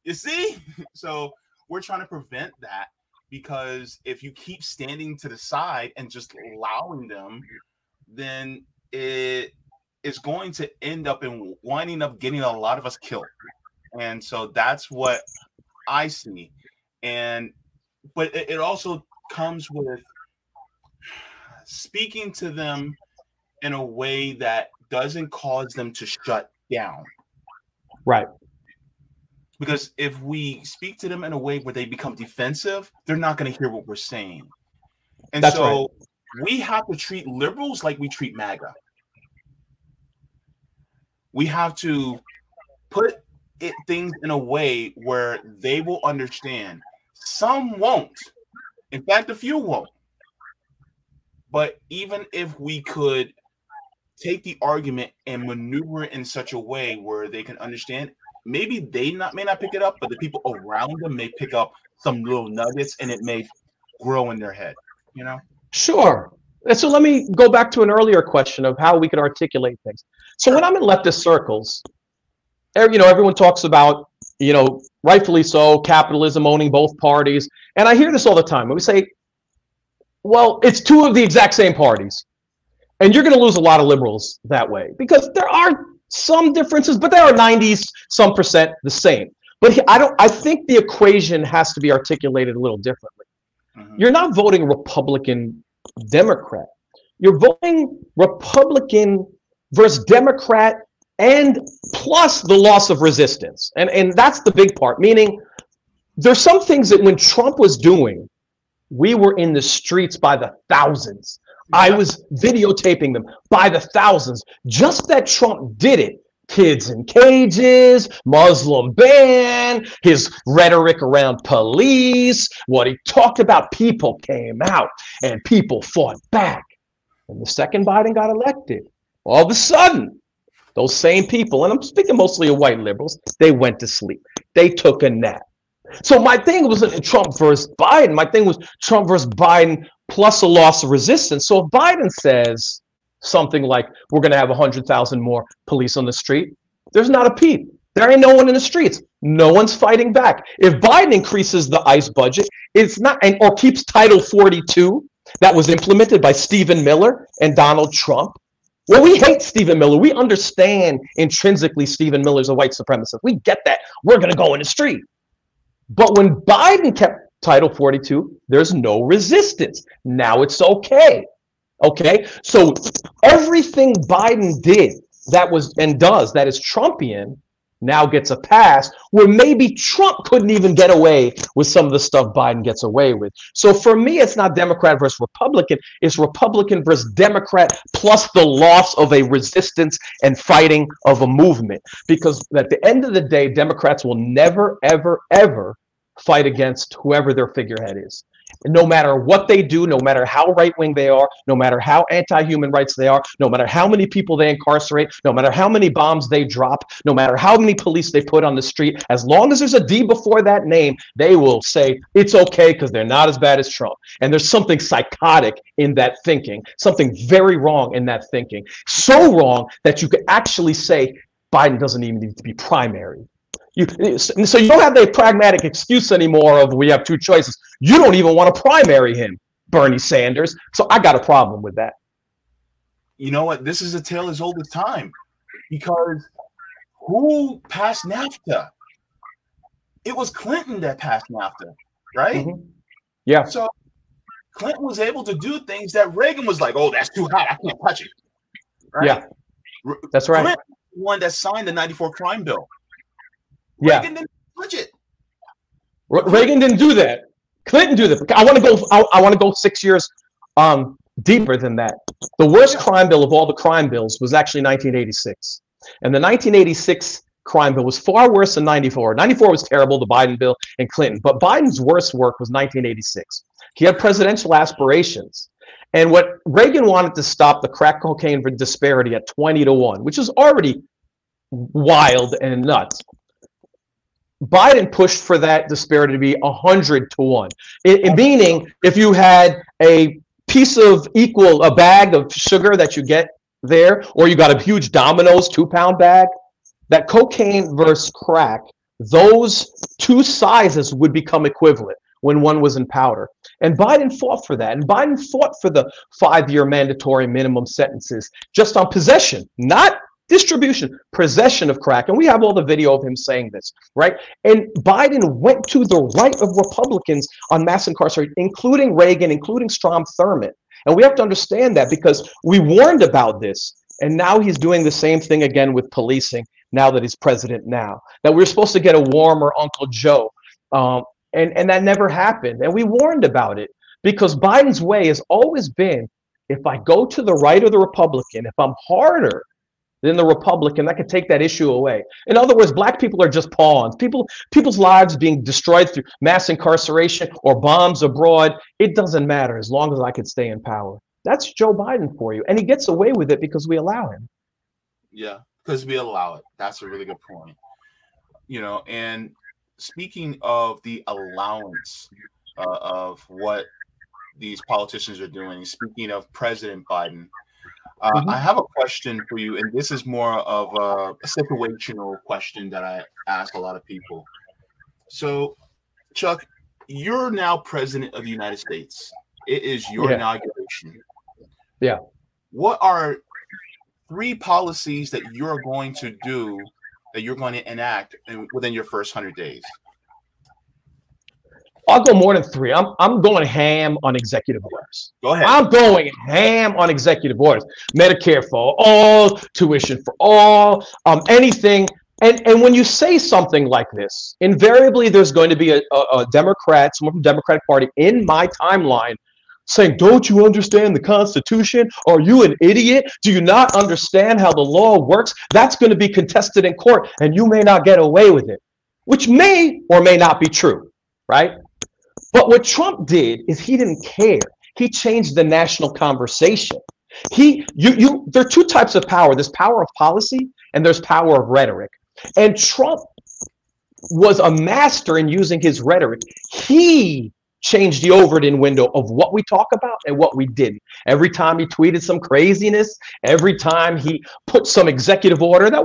you see? So we're trying to prevent that, because if you keep standing to the side and just allowing them, then it's going to end up getting a lot of us killed. And so that's what I see. But it also comes with speaking to them in a way that doesn't cause them to shut down. Right. Because if we speak to them in a way where they become defensive, they're not going to hear what we're saying. And that's so right. We have to treat liberals like we treat MAGA. We have to put things in a way where they will understand. Some won't. In fact, a few won't. But even if we could take the argument and maneuver it in such a way where they can understand, maybe they may not pick it up, but the people around them may pick up some little nuggets and it may grow in their head, you know? Sure. And so let me go back to an earlier question of how we could articulate things. So when I'm in leftist circles, everyone talks about, rightfully so, capitalism owning both parties. And I hear this all the time. We say, well, it's two of the exact same parties. And you're going to lose a lot of liberals that way, because there are some differences, but there are 90% the same. But I think the equation has to be articulated a little differently. Mm-hmm. You're not voting Republican, Democrat. You're voting Republican versus Democrat, and plus the loss of resistance. And that's the big part, meaning there's some things that when Trump was doing, we were in the streets by the thousands. I was videotaping them by the thousands. Just that Trump did it. Kids in cages, Muslim ban, his rhetoric around police, what he talked about, people came out and people fought back. And the second Biden got elected, all of a sudden, those same people, and I'm speaking mostly of white liberals, they went to sleep. They took a nap. So my thing wasn't Trump versus Biden. My thing was Trump versus Biden plus a loss of resistance. So if Biden says something like, we're going to have 100,000 more police on the street, there's not a peep. There ain't no one in the streets. No one's fighting back. If Biden increases the ICE budget, it's not, or keeps Title 42 that was implemented by Stephen Miller and Donald Trump. Well, we hate Stephen Miller. We understand intrinsically Stephen Miller's a white supremacist. We get that. We're going to go in the street. But when Biden kept Title 42, there's no resistance. Now it's okay. Okay? So everything Biden did that was and does that is Trumpian now gets a pass, where maybe Trump couldn't even get away with some of the stuff Biden gets away with. So for me, it's not Democrat versus Republican. It's Republican versus Democrat plus the loss of a resistance and fighting of a movement. Because at the end of the day, Democrats will never, ever, ever fight against whoever their figurehead is. No matter what they do, no matter how right-wing they are, no matter how anti-human rights they are, no matter how many people they incarcerate, no matter how many bombs they drop, no matter how many police they put on the street, as long as there's a D before that name, they will say it's okay because they're not as bad as Trump. And there's something psychotic in that thinking, something very wrong in that thinking, so wrong that you could actually say Biden doesn't even need to be primary. So you don't have the pragmatic excuse anymore of we have two choices. You don't even want to primary him, Bernie Sanders. So I got a problem with that. You know what? This is a tale as old as time, because who passed NAFTA? It was Clinton that passed NAFTA, right? Mm-hmm. Yeah. So Clinton was able to do things that Reagan was like, oh, that's too hot. I can't touch it. Right? Yeah, that's right. Clinton was the one that signed the 94 crime bill. Yeah. Reagan didn't touch it. Reagan didn't do that. Clinton did that. I want to go 6 years deeper than that. The worst crime bill of all the crime bills was actually 1986. And the 1986 crime bill was far worse than 94. 94 was terrible, the Biden bill and Clinton. But Biden's worst work was 1986. He had presidential aspirations. And what Reagan wanted to stop the crack cocaine disparity at 20-1, which is already wild and nuts. Biden pushed for that disparity to be 100-1, meaning if you had a piece of a bag of sugar that you get there, or you got a huge Domino's 2-pound bag, that cocaine versus crack, those two sizes would become equivalent when one was in powder. And Biden fought for that. And Biden fought for the 5-year mandatory minimum sentences just on possession, not distribution, possession of crack. And we have all the video of him saying this, right? And Biden went to the right of Republicans on mass incarceration, including Reagan, including Strom Thurmond. And we have to understand that, because we warned about this. And now he's doing the same thing again with policing. now that he's president now, that we're supposed to get a warmer Uncle Joe. And that never happened. And we warned about it because Biden's way has always been, if I go to the right of the Republican, if I'm harder than the Republican, that could take that issue away. In other words, black people are just pawns. People's lives being destroyed through mass incarceration or bombs abroad, it doesn't matter as long as I can stay in power. That's Joe Biden for you. And he gets away with it because we allow him. Yeah, because we allow it. That's a really good point. You know, and speaking of the allowance of what these politicians are doing, speaking of President Biden, I have a question for you, and this is more of a situational question that I ask a lot of people. So, Chuck, you're now president of the United States. It is your inauguration. Yeah. What are three policies that you're going to do, that you're going to enact within your first 100 days? I'll go more than three. I'm going ham on executive orders. Go ahead. I'm going ham on executive orders. Medicare for all, tuition for all, anything. And when you say something like this, invariably there's going to be a Democrat, someone from the Democratic Party in my timeline saying, don't you understand the Constitution? Are you an idiot? Do you not understand how the law works? That's going to be contested in court, and you may not get away with it, which may or may not be true, right? But what Trump did is he didn't care. He changed the national conversation. There are two types of power. There's power of policy and there's power of rhetoric. And Trump was a master in using his rhetoric. He changed the Overton window of what we talk about and what we didn't. Every time he tweeted some craziness, every time he put some executive order, that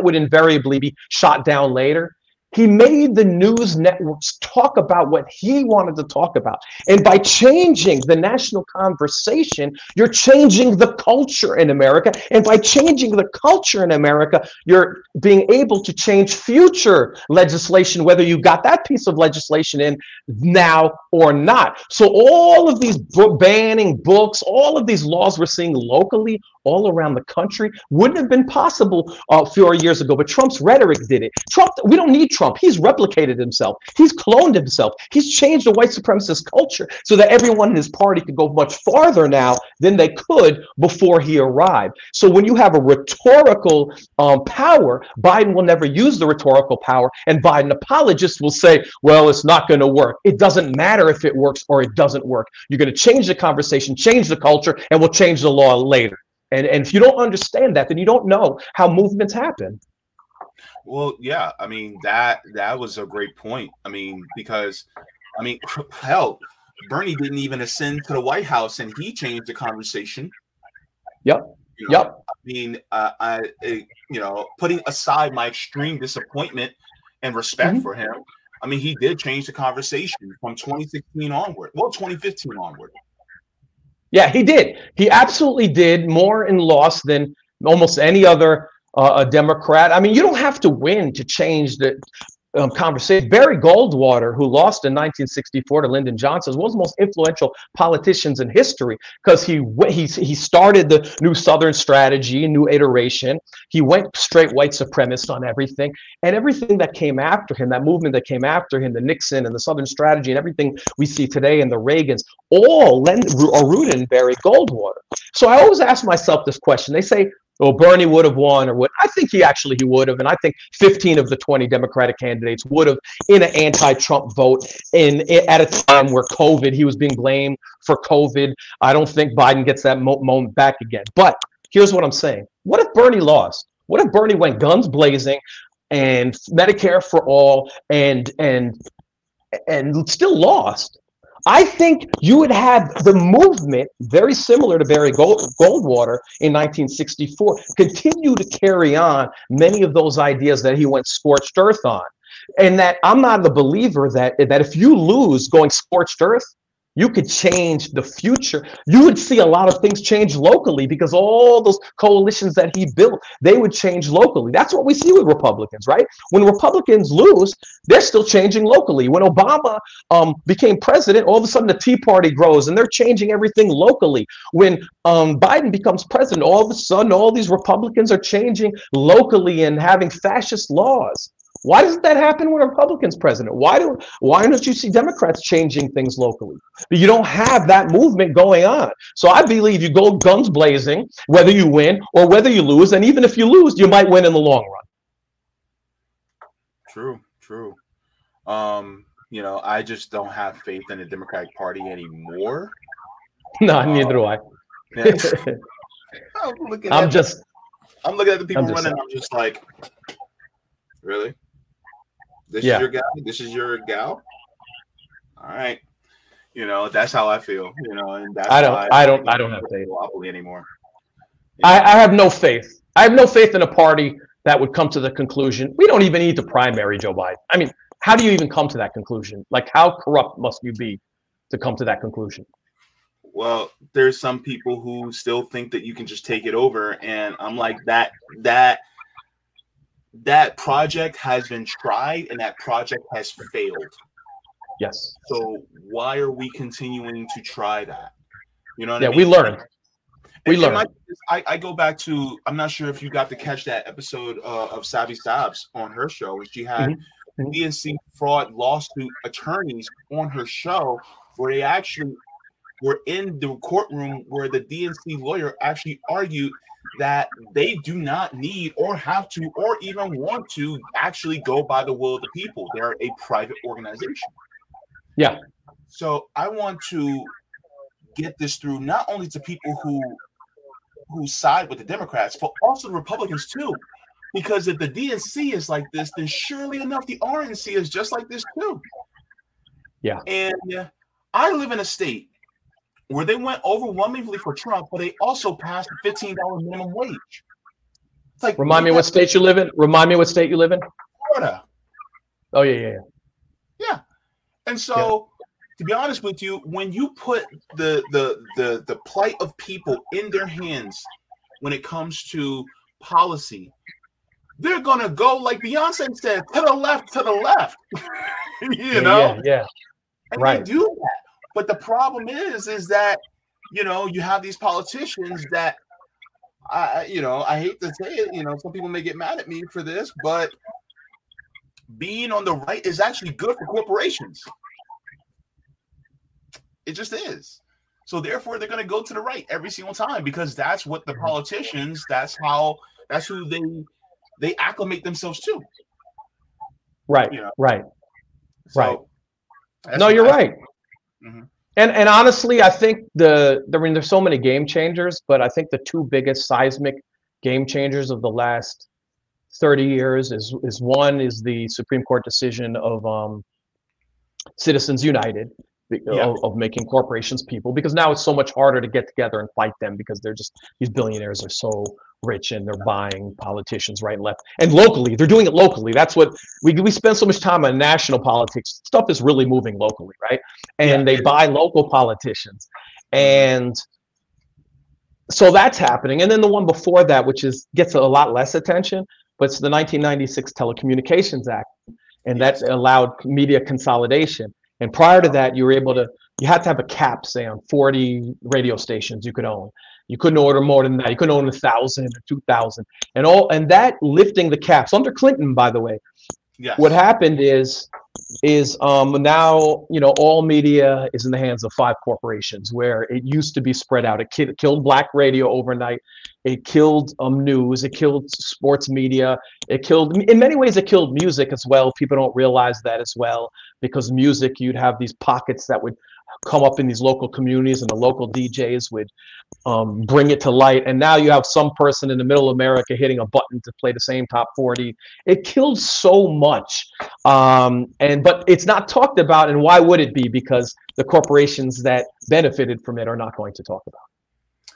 would invariably be shot down later. He made the news networks talk about what he wanted to talk about. And by changing the national conversation, you're changing the culture in America. And by changing the culture in America, you're being able to change future legislation, whether you got that piece of legislation in now or not. So all of these banning books, all of these laws we're seeing locally all around the country wouldn't have been possible 4 years ago, but Trump's rhetoric did it. Trump, we don't need Trump. He's replicated himself. He's cloned himself. He's changed the white supremacist culture so that everyone in his party could go much farther now than they could before he arrived. So when you have a rhetorical power, Biden will never use the rhetorical power, and Biden apologists will say, well, it's not going to work. It doesn't matter if it works or it doesn't work. You're going to change the conversation, change the culture, and we'll change the law later. And if you don't understand that, then you don't know how movements happen. Well, yeah, I mean, that was a great point. I mean, because, I mean, hell, Bernie didn't even ascend to the White House and he changed the conversation. Yep. You know, yep. I mean, you know, putting aside my extreme disappointment and respect for him, I mean, he did change the conversation from 2016 onward. Well, 2015 onward. Yeah, he did. He absolutely did more and lost than almost any other Democrat. I mean, you don't have to win to change the conversation. Barry Goldwater, who lost in 1964 to Lyndon Johnson, was one of the most influential politicians in history because he started the new Southern strategy, new iteration. He went straight white supremacist on everything, and everything that came after him, that movement that came after him, the Nixon and the Southern strategy and everything we see today and the Reagans, all are rooted in Barry Goldwater. So I always ask myself this question. They say, well, Bernie would have won, or what? I think he would have, and I think 15 of the 20 Democratic candidates would have in an anti-Trump vote at a time where he was being blamed for COVID. I don't think Biden gets that moment back again. But here's what I'm saying. What if Bernie lost? What if Bernie went guns blazing and Medicare for all and still lost? I think you would have the movement very similar to Barry Goldwater in 1964 continue to carry on many of those ideas that he went scorched earth on. And that I'm not a believer that if you lose going scorched earth, You could change the future. You would see a lot of things change locally because all those coalitions that he built, they would change locally. That's what we see with Republicans, right? When Republicans lose, they're still changing locally. When Obama became president, all of a sudden the Tea Party grows and they're changing everything locally. When Biden becomes president, all of a sudden all these Republicans are changing locally and having fascist laws. Why doesn't that happen when a Republican's president? Why don't you see Democrats changing things locally? You don't have that movement going on. So I believe you go guns blazing, whether you win or whether you lose. And even if you lose, you might win in the long run. True, true. You know, I just don't have faith in the Democratic Party anymore. No, neither do I. Yeah. I'm looking at the people running. I'm just like, really? This is your guy. This is your gal. All right. You know, that's how I feel. You know, and that's I don't have faith anymore. I have no faith. I have no faith in a party that would come to the conclusion we don't even need to primary Joe Biden. I mean, how do you even come to that conclusion? Like, how corrupt must you be to come to that conclusion? Well, there's some people who still think that you can just take it over, and I'm like that project has been tried and that project has failed. Yes. So why are we continuing to try that? You know what I mean? Yeah, we learned. I go back to, I'm not sure if you got to catch that episode of Sabi Sabs on her show. She had DNC fraud lawsuit attorneys on her show where they actually were in the courtroom where the DNC lawyer actually argued that they do not need or have to or even want to actually go by the will of the people. They're a private organization. Yeah. So I want to get this through not only to people who side with the Democrats, but also the Republicans too. Because if the DNC is like this, then surely enough the RNC is just like this too. Yeah. And I live in a state where they went overwhelmingly for Trump, but they also passed a $15 minimum wage. It's like, Remind me what state you live in. Florida. Oh yeah. And so, to be honest with you, when you put the plight of people in their hands when it comes to policy, they're gonna go, like Beyonce said, to the left. You know? Yeah. And right. They do that. But the problem is that, you know, you have these politicians that, I hate to say it, you know, some people may get mad at me for this, but being on the right is actually good for corporations. It just is. So therefore, they're going to go to the right every single time because that's what the politicians, that's who they acclimate themselves to. Right, you know? Right. No, you're right. Mm-hmm. And honestly, I think there's so many game changers, but I think the two biggest seismic game changers of the last 30 years is one is the Supreme Court decision of Citizens United of making corporations people, because now it's so much harder to get together and fight them because they're just, these billionaires are so rich and they're buying politicians right and left and locally. They're doing it locally. That's what we spend so much time on national politics. Stuff is really moving locally, right? And they buy local politicians. And so that's happening. And then the one before that, which gets a lot less attention, but it's the 1996 Telecommunications Act. And that allowed media consolidation. And prior to that, you had to have a cap, say, on 40 radio stations you could own. You couldn't order more than that. You couldn't own 1,000 or 2,000, and that lifting the caps under Clinton, by the way. Yes. What happened is now, you know, all media is in the hands of 5 corporations, where it used to be spread out. It killed black radio overnight. It killed news. It killed sports media. It killed, in many ways, it killed music as well. People don't realize that as well, because music, you'd have these pockets that would come up in these local communities, and the local DJs would bring it to light. And now you have some person in the middle of America hitting a button to play the same top 40. It killed so much. But it's not talked about, and why would it be? Because the corporations that benefited from it are not going to talk about it.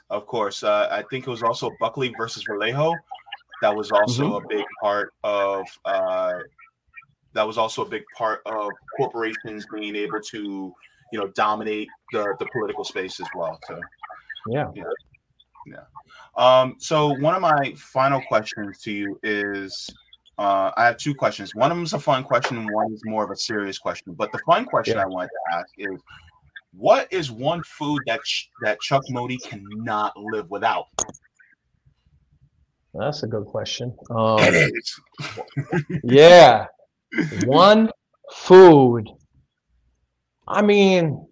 Of course. I think it was also Buckley versus Vallejo. That was also a big part of corporations being able to you know, dominate the political space as well. So yeah. So one of my final questions to you is, I have two questions. One of them is a fun question and one is more of a serious question. But the fun question I wanted to ask is, what is one food that Chuck Modi cannot live without? Well, that's a good question. One food. I mean,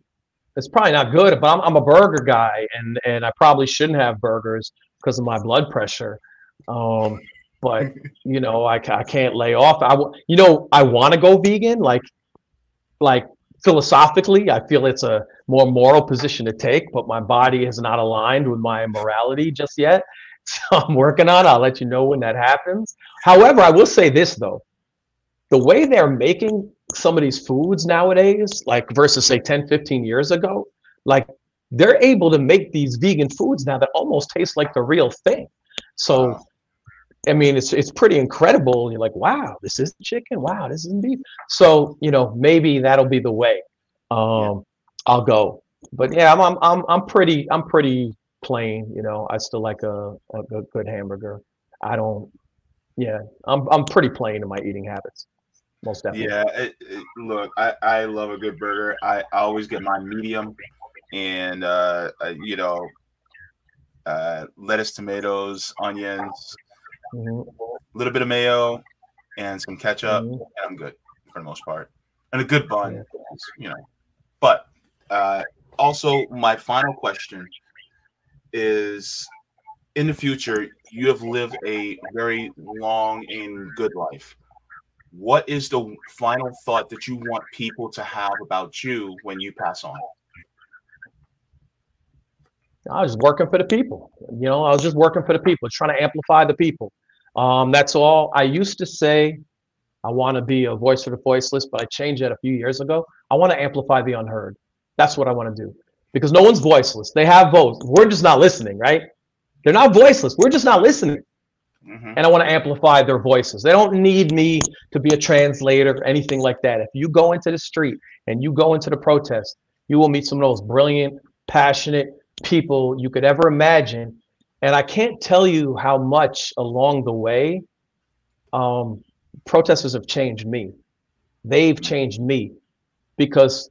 it's probably not good, but I'm a burger guy, and I probably shouldn't have burgers because of my blood pressure. But you know, I can't lay off. I want to go vegan, like philosophically, I feel it's a more moral position to take, but my body is not aligned with my morality just yet. So I'm working on it. I'll let you know when that happens. However, I will say this though, the way they're making some of these foods nowadays, like versus say 10, 15 years ago, like they're able to make these vegan foods now that almost taste like the real thing. So, I mean, it's pretty incredible. You're like, wow, this isn't chicken. Wow, this isn't beef. So, you know, maybe that'll be the way I'll go. But yeah, I'm pretty plain. You know, I still like a good hamburger. I'm pretty plain in my eating habits. Most definitely. Yeah. Look, I love a good burger. I always get mine medium, and lettuce, tomatoes, onions, a little bit of mayo and some ketchup, and I'm good for the most part, and a good bun, you know. But also, my final question is, in the future, you have lived a very long and good life. What is the final thought that you want people to have about you when you pass on? I was working for the people. You know, I was just working for the people, trying to amplify the people. That's all. I used to say I want to be a voice for the voiceless, but I changed that a few years ago. I want to amplify the unheard. That's what I want to do, because no one's voiceless. They have votes. We're just not listening, right? They're not voiceless. We're just not listening. And I want to amplify their voices. They don't need me to be a translator or anything like that. If you go into the street and you go into the protest, you will meet some of those brilliant, passionate people you could ever imagine. And I can't tell you how much along the way protesters have changed me. They've changed me, because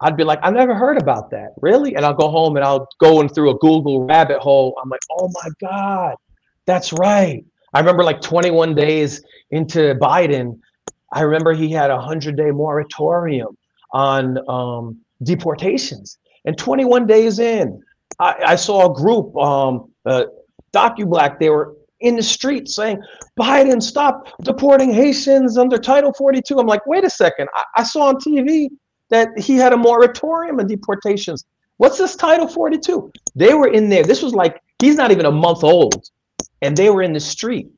I'd be like, I never heard about that, really? And I'll go home and I'll go in through a Google rabbit hole. I'm like, oh my God, that's right. I remember like 21 days into Biden, I remember he had a 100-day moratorium on deportations. And 21 days in, I saw a group, DocuBlack, they were in the street saying, Biden, stop deporting Haitians under Title 42. I'm like, wait a second. I saw on TV that he had a moratorium on deportations. What's this Title 42? They were in there. This was like, he's not even a month old. And they were in the street.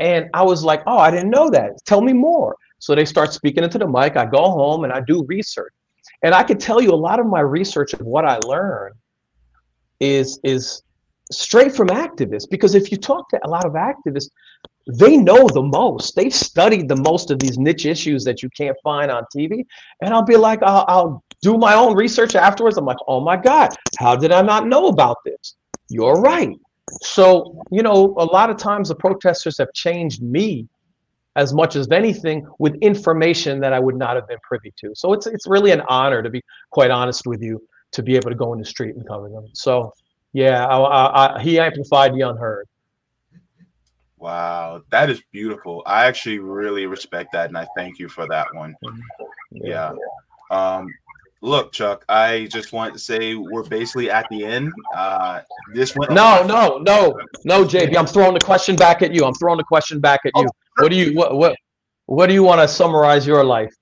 And I was like, oh, I didn't know that. Tell me more. So they start speaking into the mic. I go home and I do research. And I could tell you a lot of my research of what I learned is straight from activists, because if you talk to a lot of activists, they know the most. They've studied the most of these niche issues that you can't find on TV. And I'll be like, I'll do my own research afterwards. I'm like, oh my God, how did I not know about this? You're right. So, you know, a lot of times the protesters have changed me as much as anything, with information that I would not have been privy to. So it's really an honor, to be quite honest with you, to be able to go in the street and cover them. So yeah, he amplified the unheard. Wow, that is beautiful. I actually really respect that, and I thank you for that one. Look, Chuck, I just want to say we're basically at the end. No, JB, I'm throwing the question back at you. What do you want to summarize your life?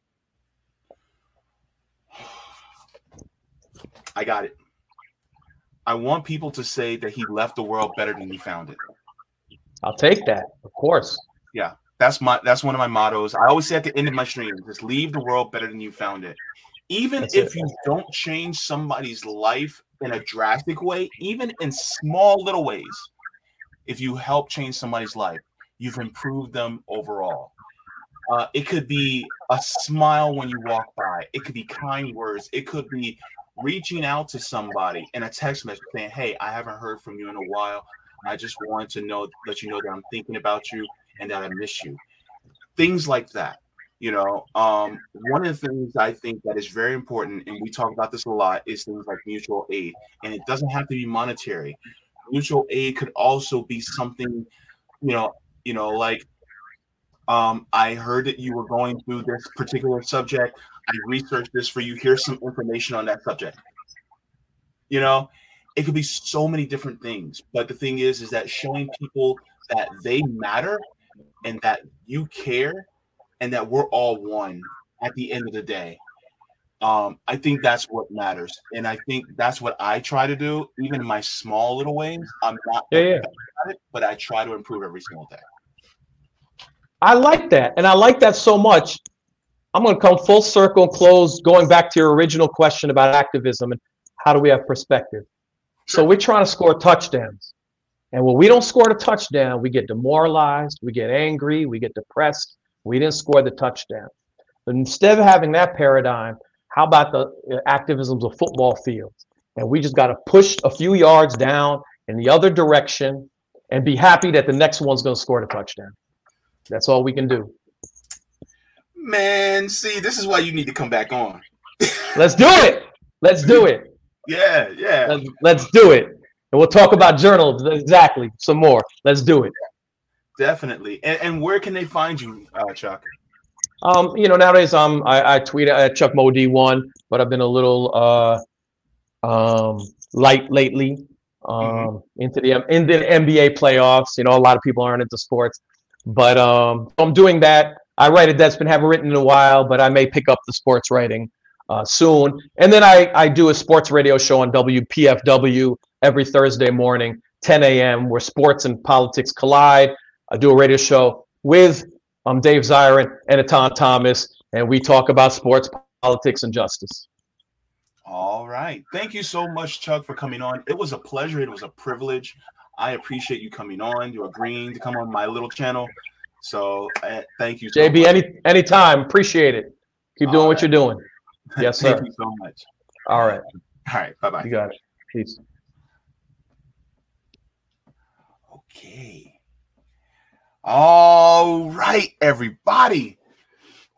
I got it. I want people to say that he left the world better than he found it. I'll take that, of course. Yeah, that's one of my mottos. I always say at the end of my stream, just leave the world better than you found it. Even if you don't change somebody's life in a drastic way, even in small little ways, if you help change somebody's life, you've improved them overall. It could be a smile when you walk by. It could be kind words. It could be reaching out to somebody in a text message saying, hey, I haven't heard from you in a while. I just wanted to let you know that I'm thinking about you and that I miss you. Things like that. You know, one of the things I think that is very important, and we talk about this a lot, is things like mutual aid. And it doesn't have to be monetary. Mutual aid could also be something, like I heard that you were going through this particular subject. I researched this for you. Here's some information on that subject. You know, it could be so many different things. But the thing is that showing people that they matter and that you care and that we're all one at the end of the day. I think that's what matters. And I think that's what I try to do, even in my small little ways. I'm not perfect at it, but I try to improve every single day. I like that. And I like that so much. I'm going to come full circle and close, going back to your original question about activism and how do we have perspective. So we're trying to score touchdowns. And when we don't score the touchdown, we get demoralized, we get angry, we get depressed. We didn't score the touchdown. But instead of having that paradigm, how about the activism's of football fields? And we just got to push a few yards down in the other direction and be happy that the next one's going to score the touchdown. That's all we can do. Man, see, this is why you need to come back on. Let's do it. Let's do it. Yeah, yeah. Let's do it. And we'll talk about journalism exactly some more. Let's do it. Definitely. And where can they find you, Chuck? Nowadays I tweet at Chuck Modi1, but I've been a little light lately into the NBA playoffs. You know, a lot of people aren't into sports. But I'm doing that. I write a desk, haven't written in a while, but I may pick up the sports writing soon. And then I do a sports radio show on WPFW every Thursday morning, 10 a.m., where sports and politics collide. I do a radio show with Dave Zirin and Etan Thomas, and we talk about sports, politics, and justice. All right. Thank you so much, Chuck, for coming on. It was a pleasure. It was a privilege. I appreciate you coming on. You're agreeing to come on my little channel. So thank you, JB. So anytime. Appreciate it. Keep doing what you're doing. Yes, sir. Thank you so much. All right. All right. Bye-bye. You got it. Peace. Okay. All right, everybody.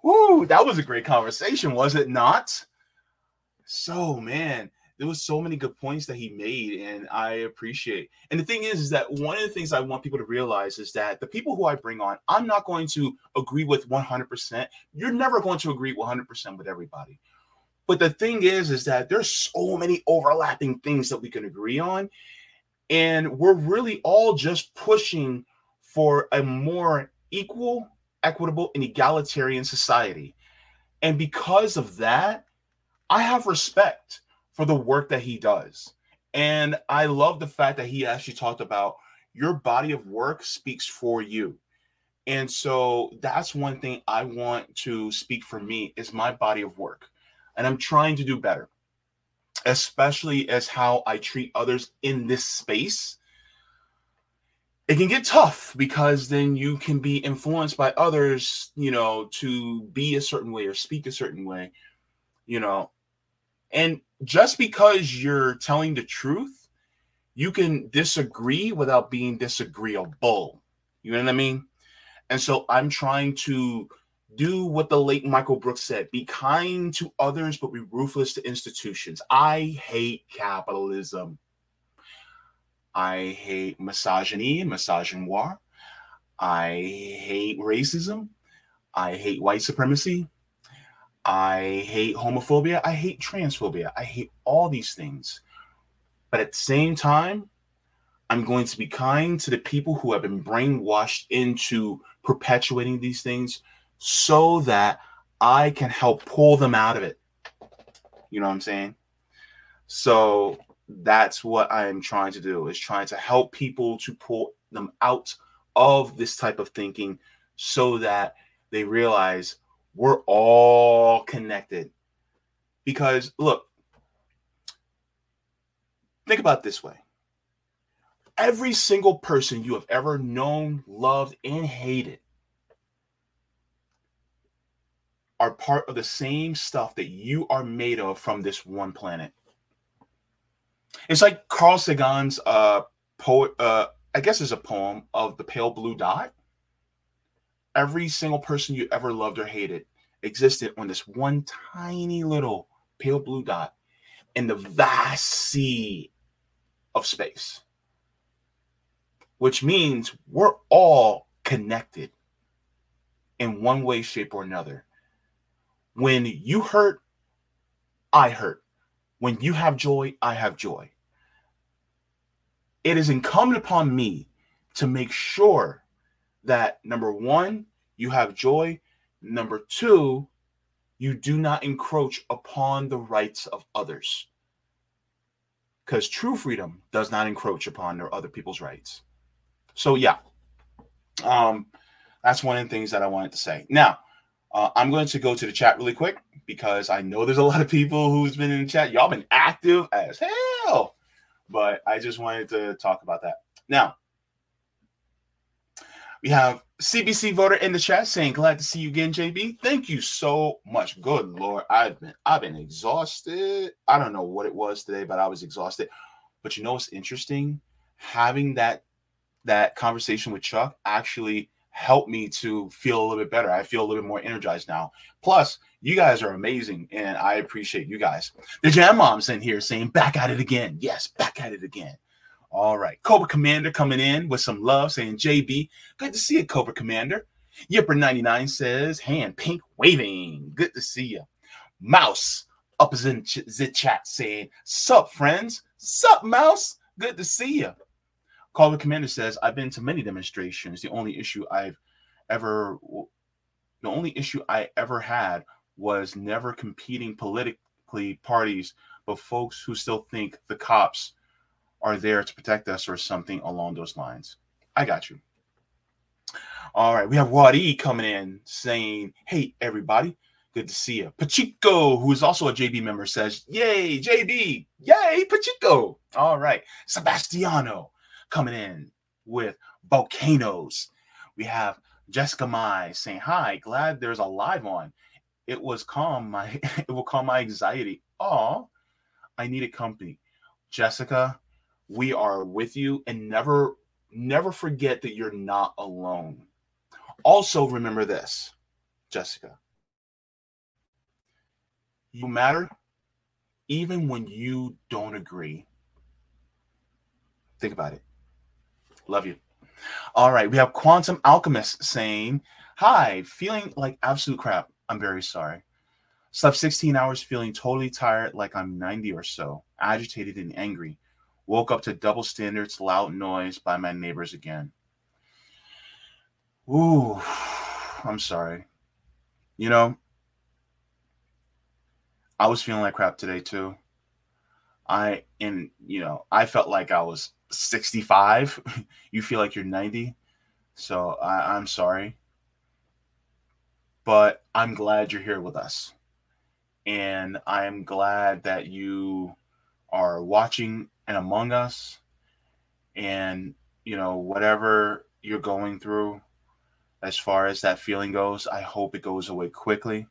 Woo, that was a great conversation, was it not? So, man. There was so many good points that he made, and I appreciate. And the thing is that one of the things I want people to realize is that the people who I bring on, I'm not going to agree with 100%. You're never going to agree 100% with everybody. But the thing is that there's so many overlapping things that we can agree on. And we're really all just pushing for a more equal, equitable, and egalitarian society. And because of that, I have respect for the work that he does. And I love the fact that he actually talked about your body of work speaks for you. And so that's one thing I want to speak for me is my body of work. And I'm trying to do better, especially as how I treat others in this space. It can get tough because then you can be influenced by others, to be a certain way or speak a certain way, And just because you're telling the truth, you can disagree without being disagreeable. You know what I mean? And so I'm trying to do what the late Michael Brooks said, be kind to others, but be ruthless to institutions. I hate capitalism. I hate misogyny and misogynoir. I hate racism. I hate white supremacy. I hate homophobia. I hate transphobia. I hate all these things. But at the same time, I'm going to be kind to the people who have been brainwashed into perpetuating these things so that I can help pull them out of it. You know what I'm saying? So that's what I am trying to do, is trying to help people to pull them out of this type of thinking so that they realize we're all connected. Because look, think about it this way. Every single person you have ever known, loved, and hated are part of the same stuff that you are made of from this one planet. It's like Carl Sagan's poet, I guess it's a poem of the pale blue dot. Every single person you ever loved or hated existed on this one tiny little pale blue dot in the vast sea of space, which means we're all connected in one way, shape, or another. When you hurt, I hurt. When you have joy, I have joy. It is incumbent upon me to make sure that, number one, you have joy. Number two, you do not encroach upon the rights of others, because true freedom does not encroach upon other people's rights. So yeah, that's one of the things that I wanted to say. Now, I'm going to go to the chat really quick, because I know there's a lot of people who's been in the chat. Y'all been active as hell, but I just wanted to talk about that. Now, we have CBC voter in the chat saying, "Glad to see you again, JB. Thank you so much. Good Lord, I've been exhausted. I don't know what it was today, but I was exhausted. But you know what's interesting? Having that conversation with Chuck actually helped me to feel a little bit better. I feel a little bit more energized now. Plus, you guys are amazing, and I appreciate you guys. The Jam Mom's in here saying, "Back at it again. Yes, back at it again." All right. Cobra Commander coming in with some love, saying, "JB, good to see you, Cobra Commander." Yipper99 says, "Hand pink waving. Good to see you." Mouse up is in the chat saying, "Sup, friends. Sup, Mouse. Good to see you." Cobra Commander says, "I've been to many demonstrations. The only issue I ever had was never competing politically parties, but folks who still think the cops are there to protect us," or something along those lines. I got you. All right, we have Wadi coming in saying, "Hey, everybody, good to see you." Pachico, who is also a JB member, says, "Yay, JB. Yay, Pachico." All right, Sebastiano coming in with volcanoes. We have Jessica Mai saying, "Hi, glad there's a live on. It will calm my anxiety. Oh, I need a company." Jessica, we are with you, and never forget that you're not alone. Also, remember this, Jessica. You matter even when you don't agree. Think about it. Love you. All right, we have Quantum Alchemist saying, "Hi, feeling like absolute crap. I'm very sorry. Slept 16 hours feeling totally tired, like I'm 90 or so, agitated and angry. Woke up to double standards, loud noise by my neighbors again." Ooh, I'm sorry. You know, I was feeling like crap today too. I felt like I was 65. You feel like you're 90. So I'm sorry. But I'm glad you're here with us. And I'm glad that you are watching and among us, and you know, whatever you're going through as far as that feeling goes, I hope it goes away quickly,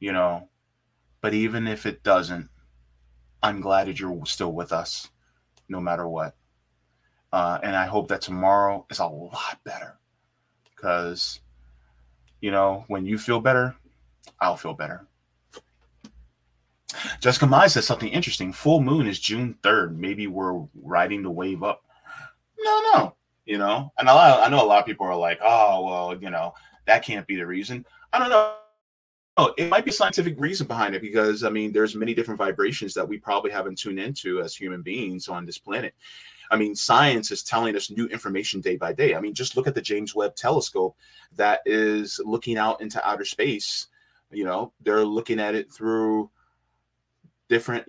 you know, but even if it doesn't, I'm glad that you're still with us no matter what, and I hope that tomorrow is a lot better, because you know, when you feel better, I'll feel better. Jessica Mai says something interesting. "Full moon is June 3rd. Maybe we're riding the wave up." No. You know, and I know a lot of people are like, "Oh, well, you know, that can't be the reason." I don't know. Oh, it might be a scientific reason behind it, because, I mean, there's many different vibrations that we probably haven't tuned into as human beings on this planet. I mean, science is telling us new information day by day. I mean, just look at the James Webb telescope that is looking out into outer space. You know, they're looking at it through different,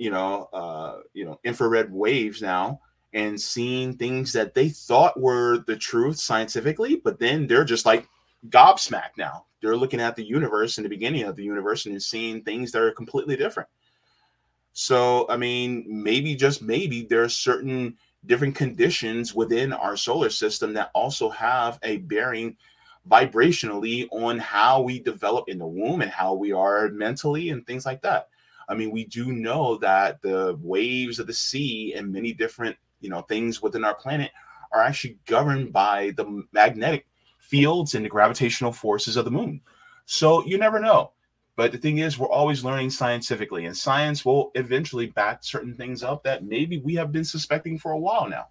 infrared waves now, and seeing things that they thought were the truth scientifically, but then they're just like gobsmacked now. They're looking at the universe and the beginning of the universe and seeing things that are completely different. So, I mean, maybe, just maybe, there are certain different conditions within our solar system that also have a bearing vibrationally on how we develop in the womb and how we are mentally and things like that. I mean, we do know that the waves of the sea and many different, you know, things within our planet are actually governed by the magnetic fields and the gravitational forces of the moon. So you never know. But the thing is, we're always learning scientifically, and science will eventually back certain things up that maybe we have been suspecting for a while now.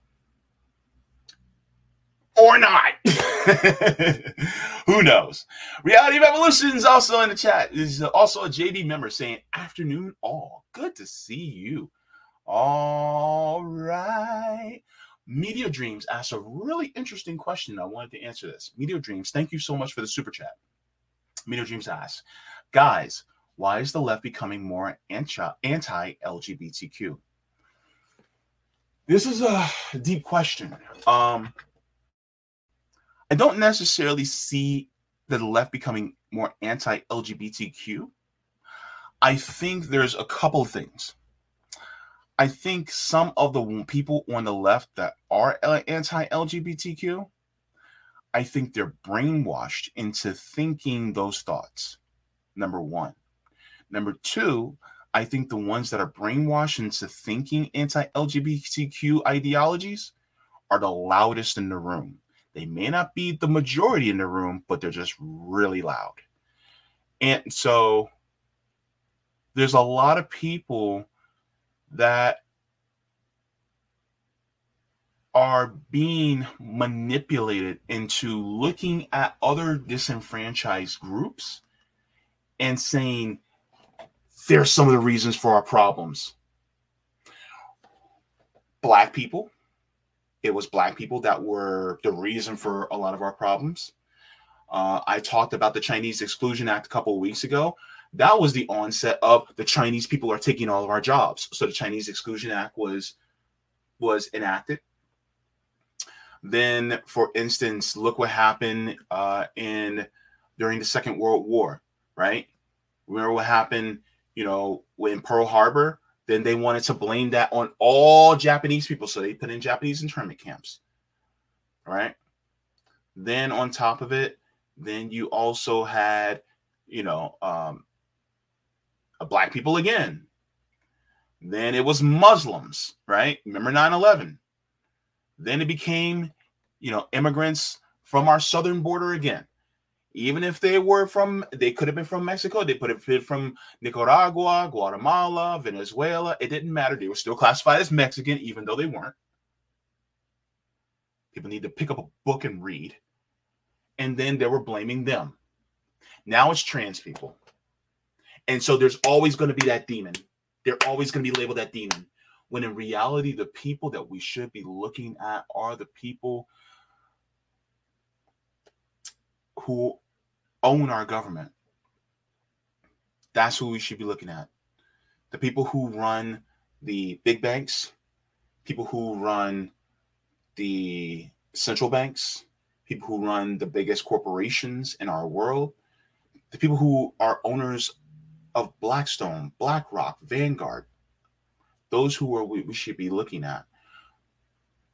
Or not. Who knows? Reality of Evolution is also in the chat. Is also a JD member saying, afternoon all. Good to see you. All right. Media Dreams asked a really interesting question. I wanted to answer this. Media Dreams, thank you so much for the super chat. Media Dreams asks, guys, why is the left becoming more anti-LGBTQ? This is a deep question. I don't necessarily see the left becoming more anti-LGBTQ. I think there's a couple things. I think some of the people on the left that are anti-LGBTQ, I think they're brainwashed into thinking those thoughts, number one. Number two, I think the ones that are brainwashed into thinking anti-LGBTQ ideologies are the loudest in the room. They may not be the majority in the room, but they're just really loud. And so there's a lot of people that are being manipulated into looking at other disenfranchised groups and saying, there's some of the reasons for our problems. Black people. It was Black people that were the reason for a lot of our problems. I talked about the Chinese Exclusion Act a couple of weeks ago. That was the onset of the Chinese people are taking all of our jobs. So the Chinese Exclusion Act was enacted. Then, for instance, look what happened during the Second World War, right? Remember what happened, you know, in Pearl Harbor? Then they wanted to blame that on all Japanese people. So they put in Japanese internment camps, right? Then on top of it, then you also had, you know, Black people again. Then it was Muslims, right? Remember 9/11. Then it became, you know, immigrants from our southern border again. Even if they could have been from Mexico, they could have been from Nicaragua, Guatemala, Venezuela. It didn't matter. They were still classified as Mexican, even though they weren't. People need to pick up a book and read. And then they were blaming them. Now it's trans people. And so there's always going to be that demon. They're always going to be labeled that demon. When in reality, the people that we should be looking at are the people who own our government. That's who we should be looking at. The people who run the big banks, people who run the central banks, people who run the biggest corporations in our world, the people who are owners of Blackstone, BlackRock, Vanguard, those who are we should be looking at.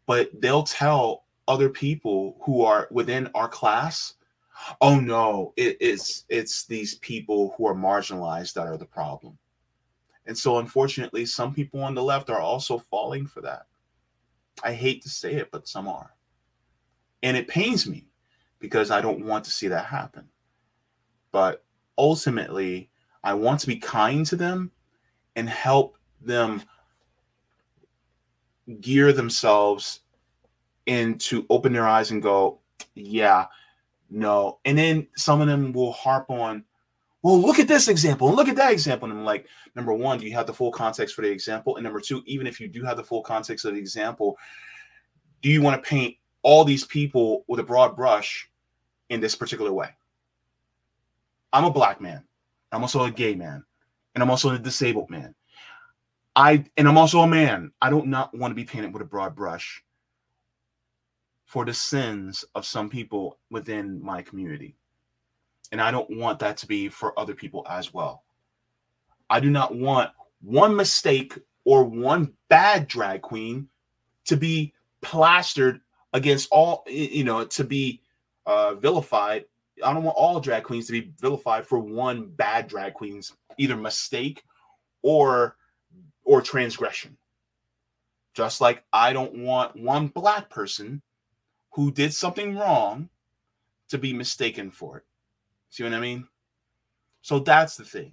But they'll tell other people who are within our class, oh no, it's these people who are marginalized that are the problem. And so unfortunately, some people on the left are also falling for that. I hate to say it, but some are. And it pains me because I don't want to see that happen. But ultimately, I want to be kind to them and help them gear themselves in to open their eyes and go, yeah, no. And then some of them will harp on, well, look at this example and look at that example. And I'm like, number one, do you have the full context for the example? And number two, even if you do have the full context of the example, do you want to paint all these people with a broad brush in this particular way? I'm a Black man. I'm also a gay man. And I'm also a disabled man. And I'm also a man. I do not want to be painted with a broad brush for the sins of some people within my community. And I don't want that to be for other people as well. I do not want one mistake or one bad drag queen to be plastered against all, you know, to be vilified I don't want all drag queens to be vilified for one bad drag queen's either mistake or transgression. Just like I don't want one black person who did something wrong to be mistaken for it. See what I mean? So that's the thing.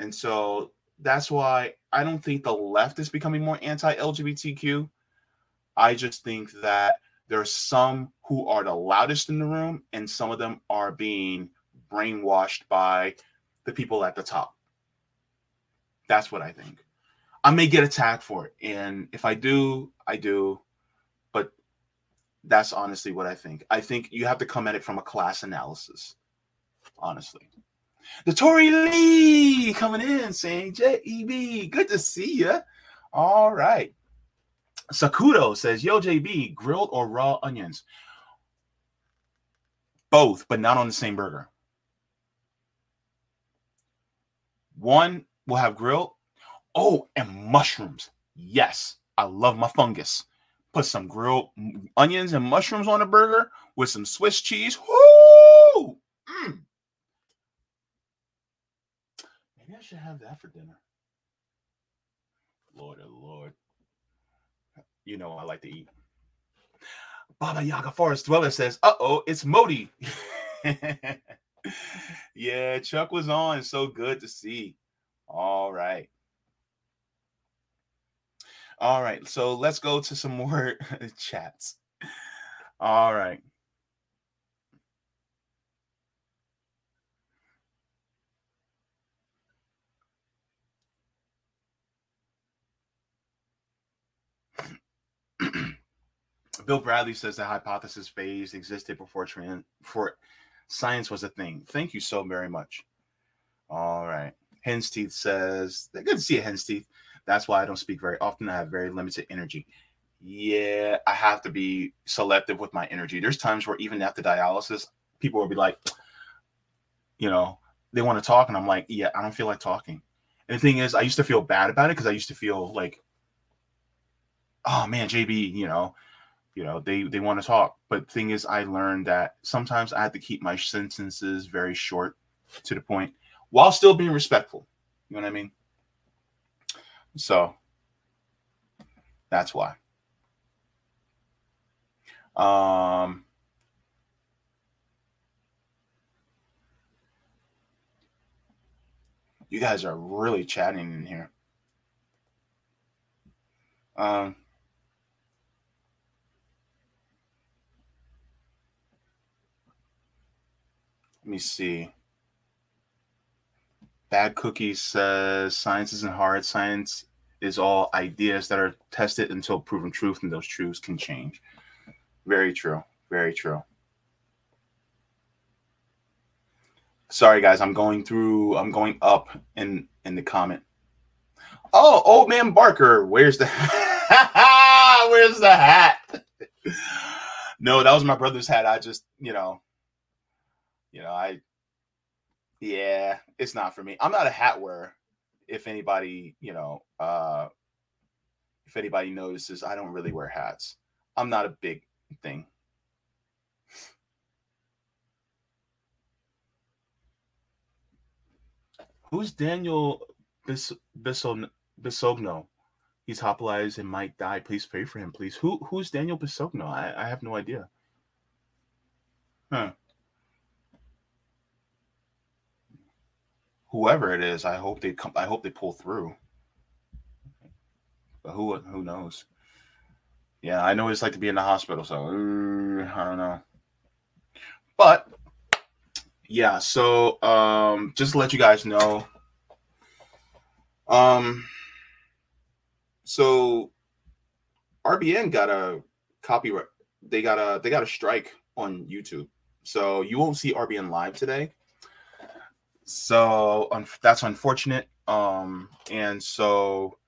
And so that's why I don't think the left is becoming more anti-LGBTQ. I just think that there are some who are the loudest in the room, and some of them are being brainwashed by the people at the top. That's what I think. I may get attacked for it, and if I do, I do. But that's honestly what I think. I think you have to come at it from a class analysis, honestly. The Tory Lee coming in saying, JEB, good to see you. All right. Sakudo says, yo, JB, grilled or raw onions? Both, but not on the same burger. One will have grilled. Oh, and mushrooms. Yes, I love my fungus. Put some grilled onions and mushrooms on a burger with some Swiss cheese. Woo! Mm. Maybe I should have that for dinner. Lord, oh Lord. You know I like to eat. Baba Yaga Forest Dweller says, uh-oh, it's Modi. Yeah, Chuck was on. It's so good to see. All right. All right. So let's go to some more chats. All right. Bill Bradley says the hypothesis phase existed before science was a thing. Thank you so very much. All right. Hens Teeth says, good to see you, Hens Teeth. That's why I don't speak very often. I have very limited energy. Yeah, I have to be selective with my energy. There's times where even after dialysis, people will be like, you know, they want to talk. And I'm like, yeah, I don't feel like talking. And the thing is, I used to feel bad about it because I used to feel like, oh, man, JB, you know, they want to talk. But the thing is, I learned that sometimes I have to keep my sentences very short to the point while still being respectful. You know what I mean? So that's why. You guys are really chatting in here. Let me see. Bad Cookie says science isn't hard. Science is all ideas that are tested until proven truth, and those truths can change. Very true. Very true. Sorry, guys. I'm going up in the comment. Oh, Old Man Barker. Where's the hat? No, that was my brother's hat. I just, yeah, it's not for me. I'm not a hat wearer. If anybody, if anybody notices, I don't really wear hats. I'm not a big thing. Who's Daniel Bisogno? He's hospitalized and might die. Please pray for him, please. Who's Daniel Bisogno? I have no idea. Huh. Whoever it is, I hope they pull through. But who knows? Yeah, I know it's like to be in the hospital, so I don't know. But yeah, so just to let you guys know. So RBN got a copyright. They got a strike on YouTube, so you won't see RBN live today. So that's unfortunate. And so,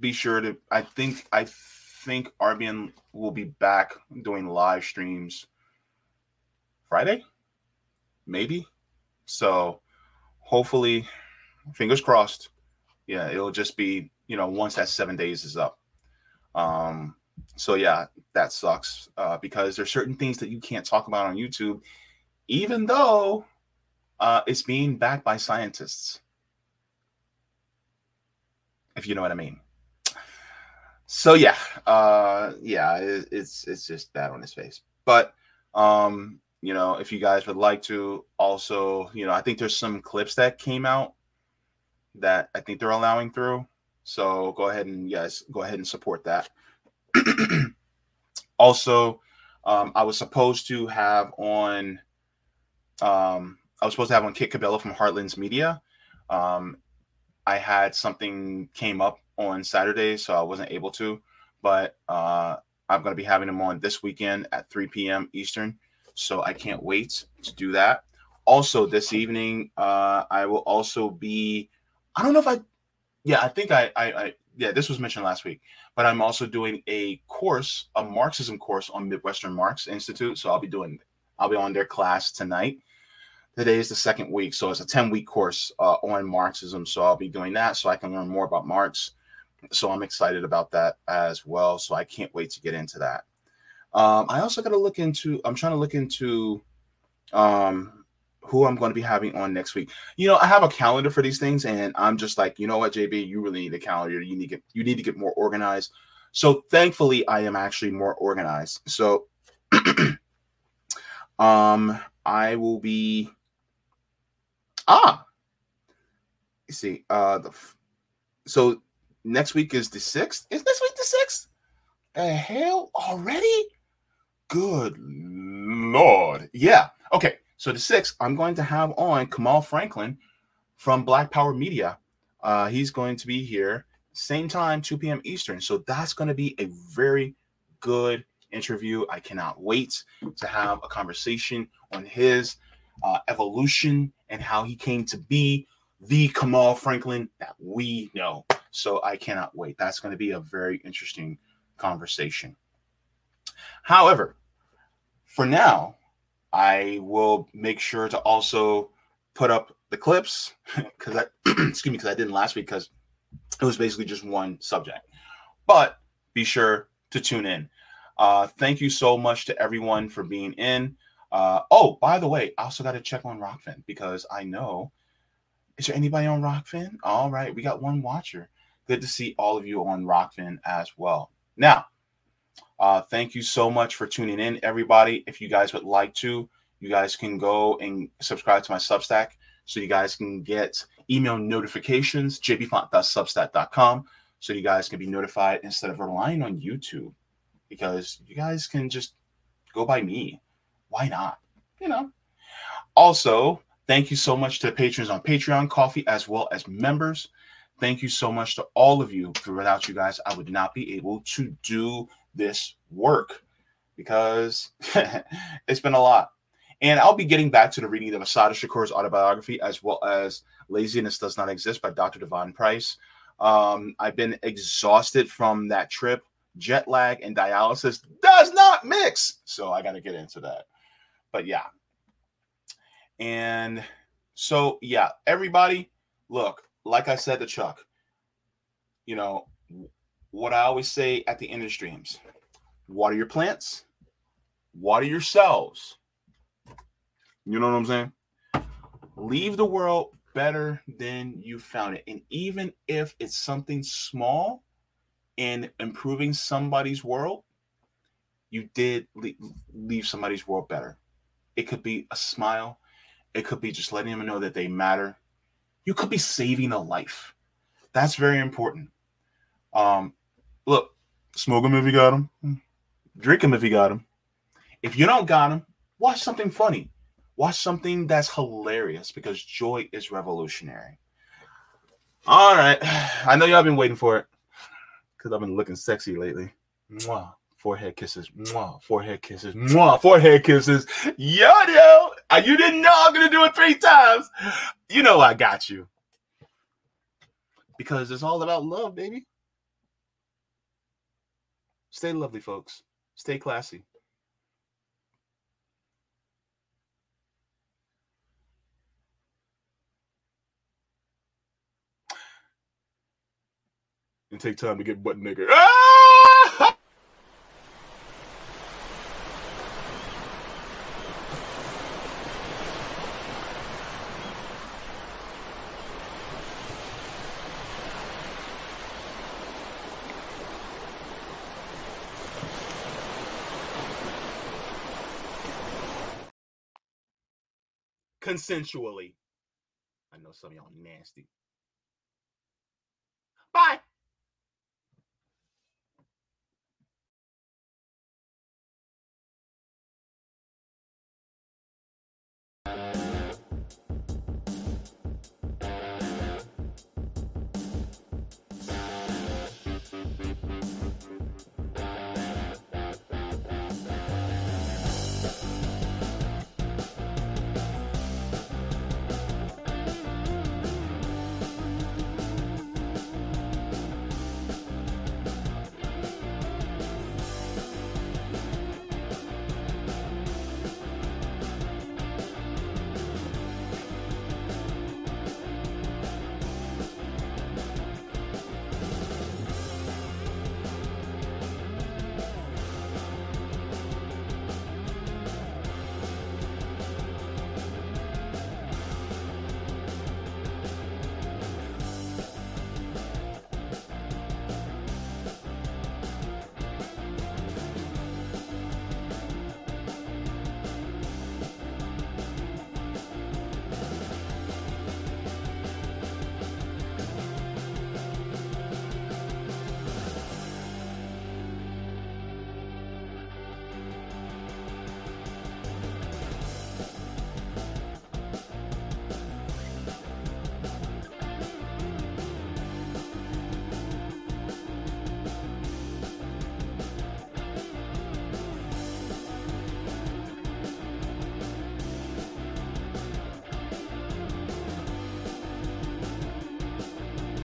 be sure to, I think RBN will be back doing live streams Friday, maybe. So hopefully, fingers crossed. Yeah. It'll just be, once that 7 days is up, So yeah, that sucks because there's certain things that you can't talk about on YouTube, even though it's being backed by scientists, if you know what I mean. So yeah, it's just bad on his face. But you know, if you guys would like to also, you know, I think there's some clips that came out that I think they're allowing through. So go ahead and support that. Also, I was supposed to have on Kit Cabello from Heartlands Media. I had something came up on Saturday, so I wasn't able to, but I'm going to be having him on this weekend at 3 p.m. Eastern. So I can't wait to do that. Also this evening, I will also be, this was mentioned last week, but I'm also doing a Marxism course on Midwestern Marx Institute. So I'll be on their class tonight. Today is the second week. So it's a 10-week course on Marxism. So I'll be doing that so I can learn more about Marx. So I'm excited about that as well. So I can't wait to get into that. I also got to look into who I'm going to be having on next week. You know, I have a calendar for these things and I'm just like, you know what, JB, you really need a calendar. You need to get more organized. So thankfully I am actually more organized. So, I will be, so next week is the 6th. Is this week the 6th? The hell already? Good Lord. Yeah. Okay. So the 6th, I'm going to have on Kamal Franklin from Black Power Media. He's going to be here same time, 2 p.m. Eastern. So that's going to be a very good interview. I cannot wait to have a conversation on his evolution and how he came to be the Kamal Franklin that we know. So I cannot wait. That's going to be a very interesting conversation. However, for now, I will make sure to also put up the clips because I didn't last week because it was basically just one subject. But be sure to tune in. Thank you so much to everyone for being in. Oh, by the way, I also got to check on Rockfin because I know. Is there anybody on Rockfin? All right, we got one watcher. Good to see all of you on Rockfin as well. Now, thank you so much for tuning in, everybody. If you guys would like to, you guys can go and subscribe to my Substack so you guys can get email notifications, jbfaunt.substack.com, so you guys can be notified instead of relying on YouTube because you guys can just go by me. Why not? You know. Also, thank you so much to the patrons on Patreon, Ko-fi, as well as members. Thank you so much to all of you. Without you guys, I would not be able to do this work because it's been a lot. And I'll be getting back to the reading of Asada Shakur's autobiography as well as Laziness Does Not Exist by Dr. Devon Price. I've been exhausted from that trip. Jet lag and dialysis does not mix. So I got to get into that. But yeah. And so, yeah, everybody, look, like I said to Chuck, you know, what I always say at the end of streams, water your plants, water yourselves. You know what I'm saying? Leave the world better than you found it. And even if it's something small in improving somebody's world, you did leave somebody's world better. It could be a smile. It could be just letting them know that they matter. You could be saving a life. That's very important. Look, smoke them if you got them. Drink them if you got them. If you don't got them, watch something funny. Watch something that's hilarious because joy is revolutionary. All right. I know y'all been waiting for it because I've been looking sexy lately. Mwah. Forehead kisses, mwah, forehead kisses, mwah, forehead kisses. Yo, you didn't know I'm going to do it 3 times. You know I got you. Because it's all about love, baby. Stay lovely, folks. Stay classy. And take time to get butt nigger. Ah! consensually. I know some of y'all nasty.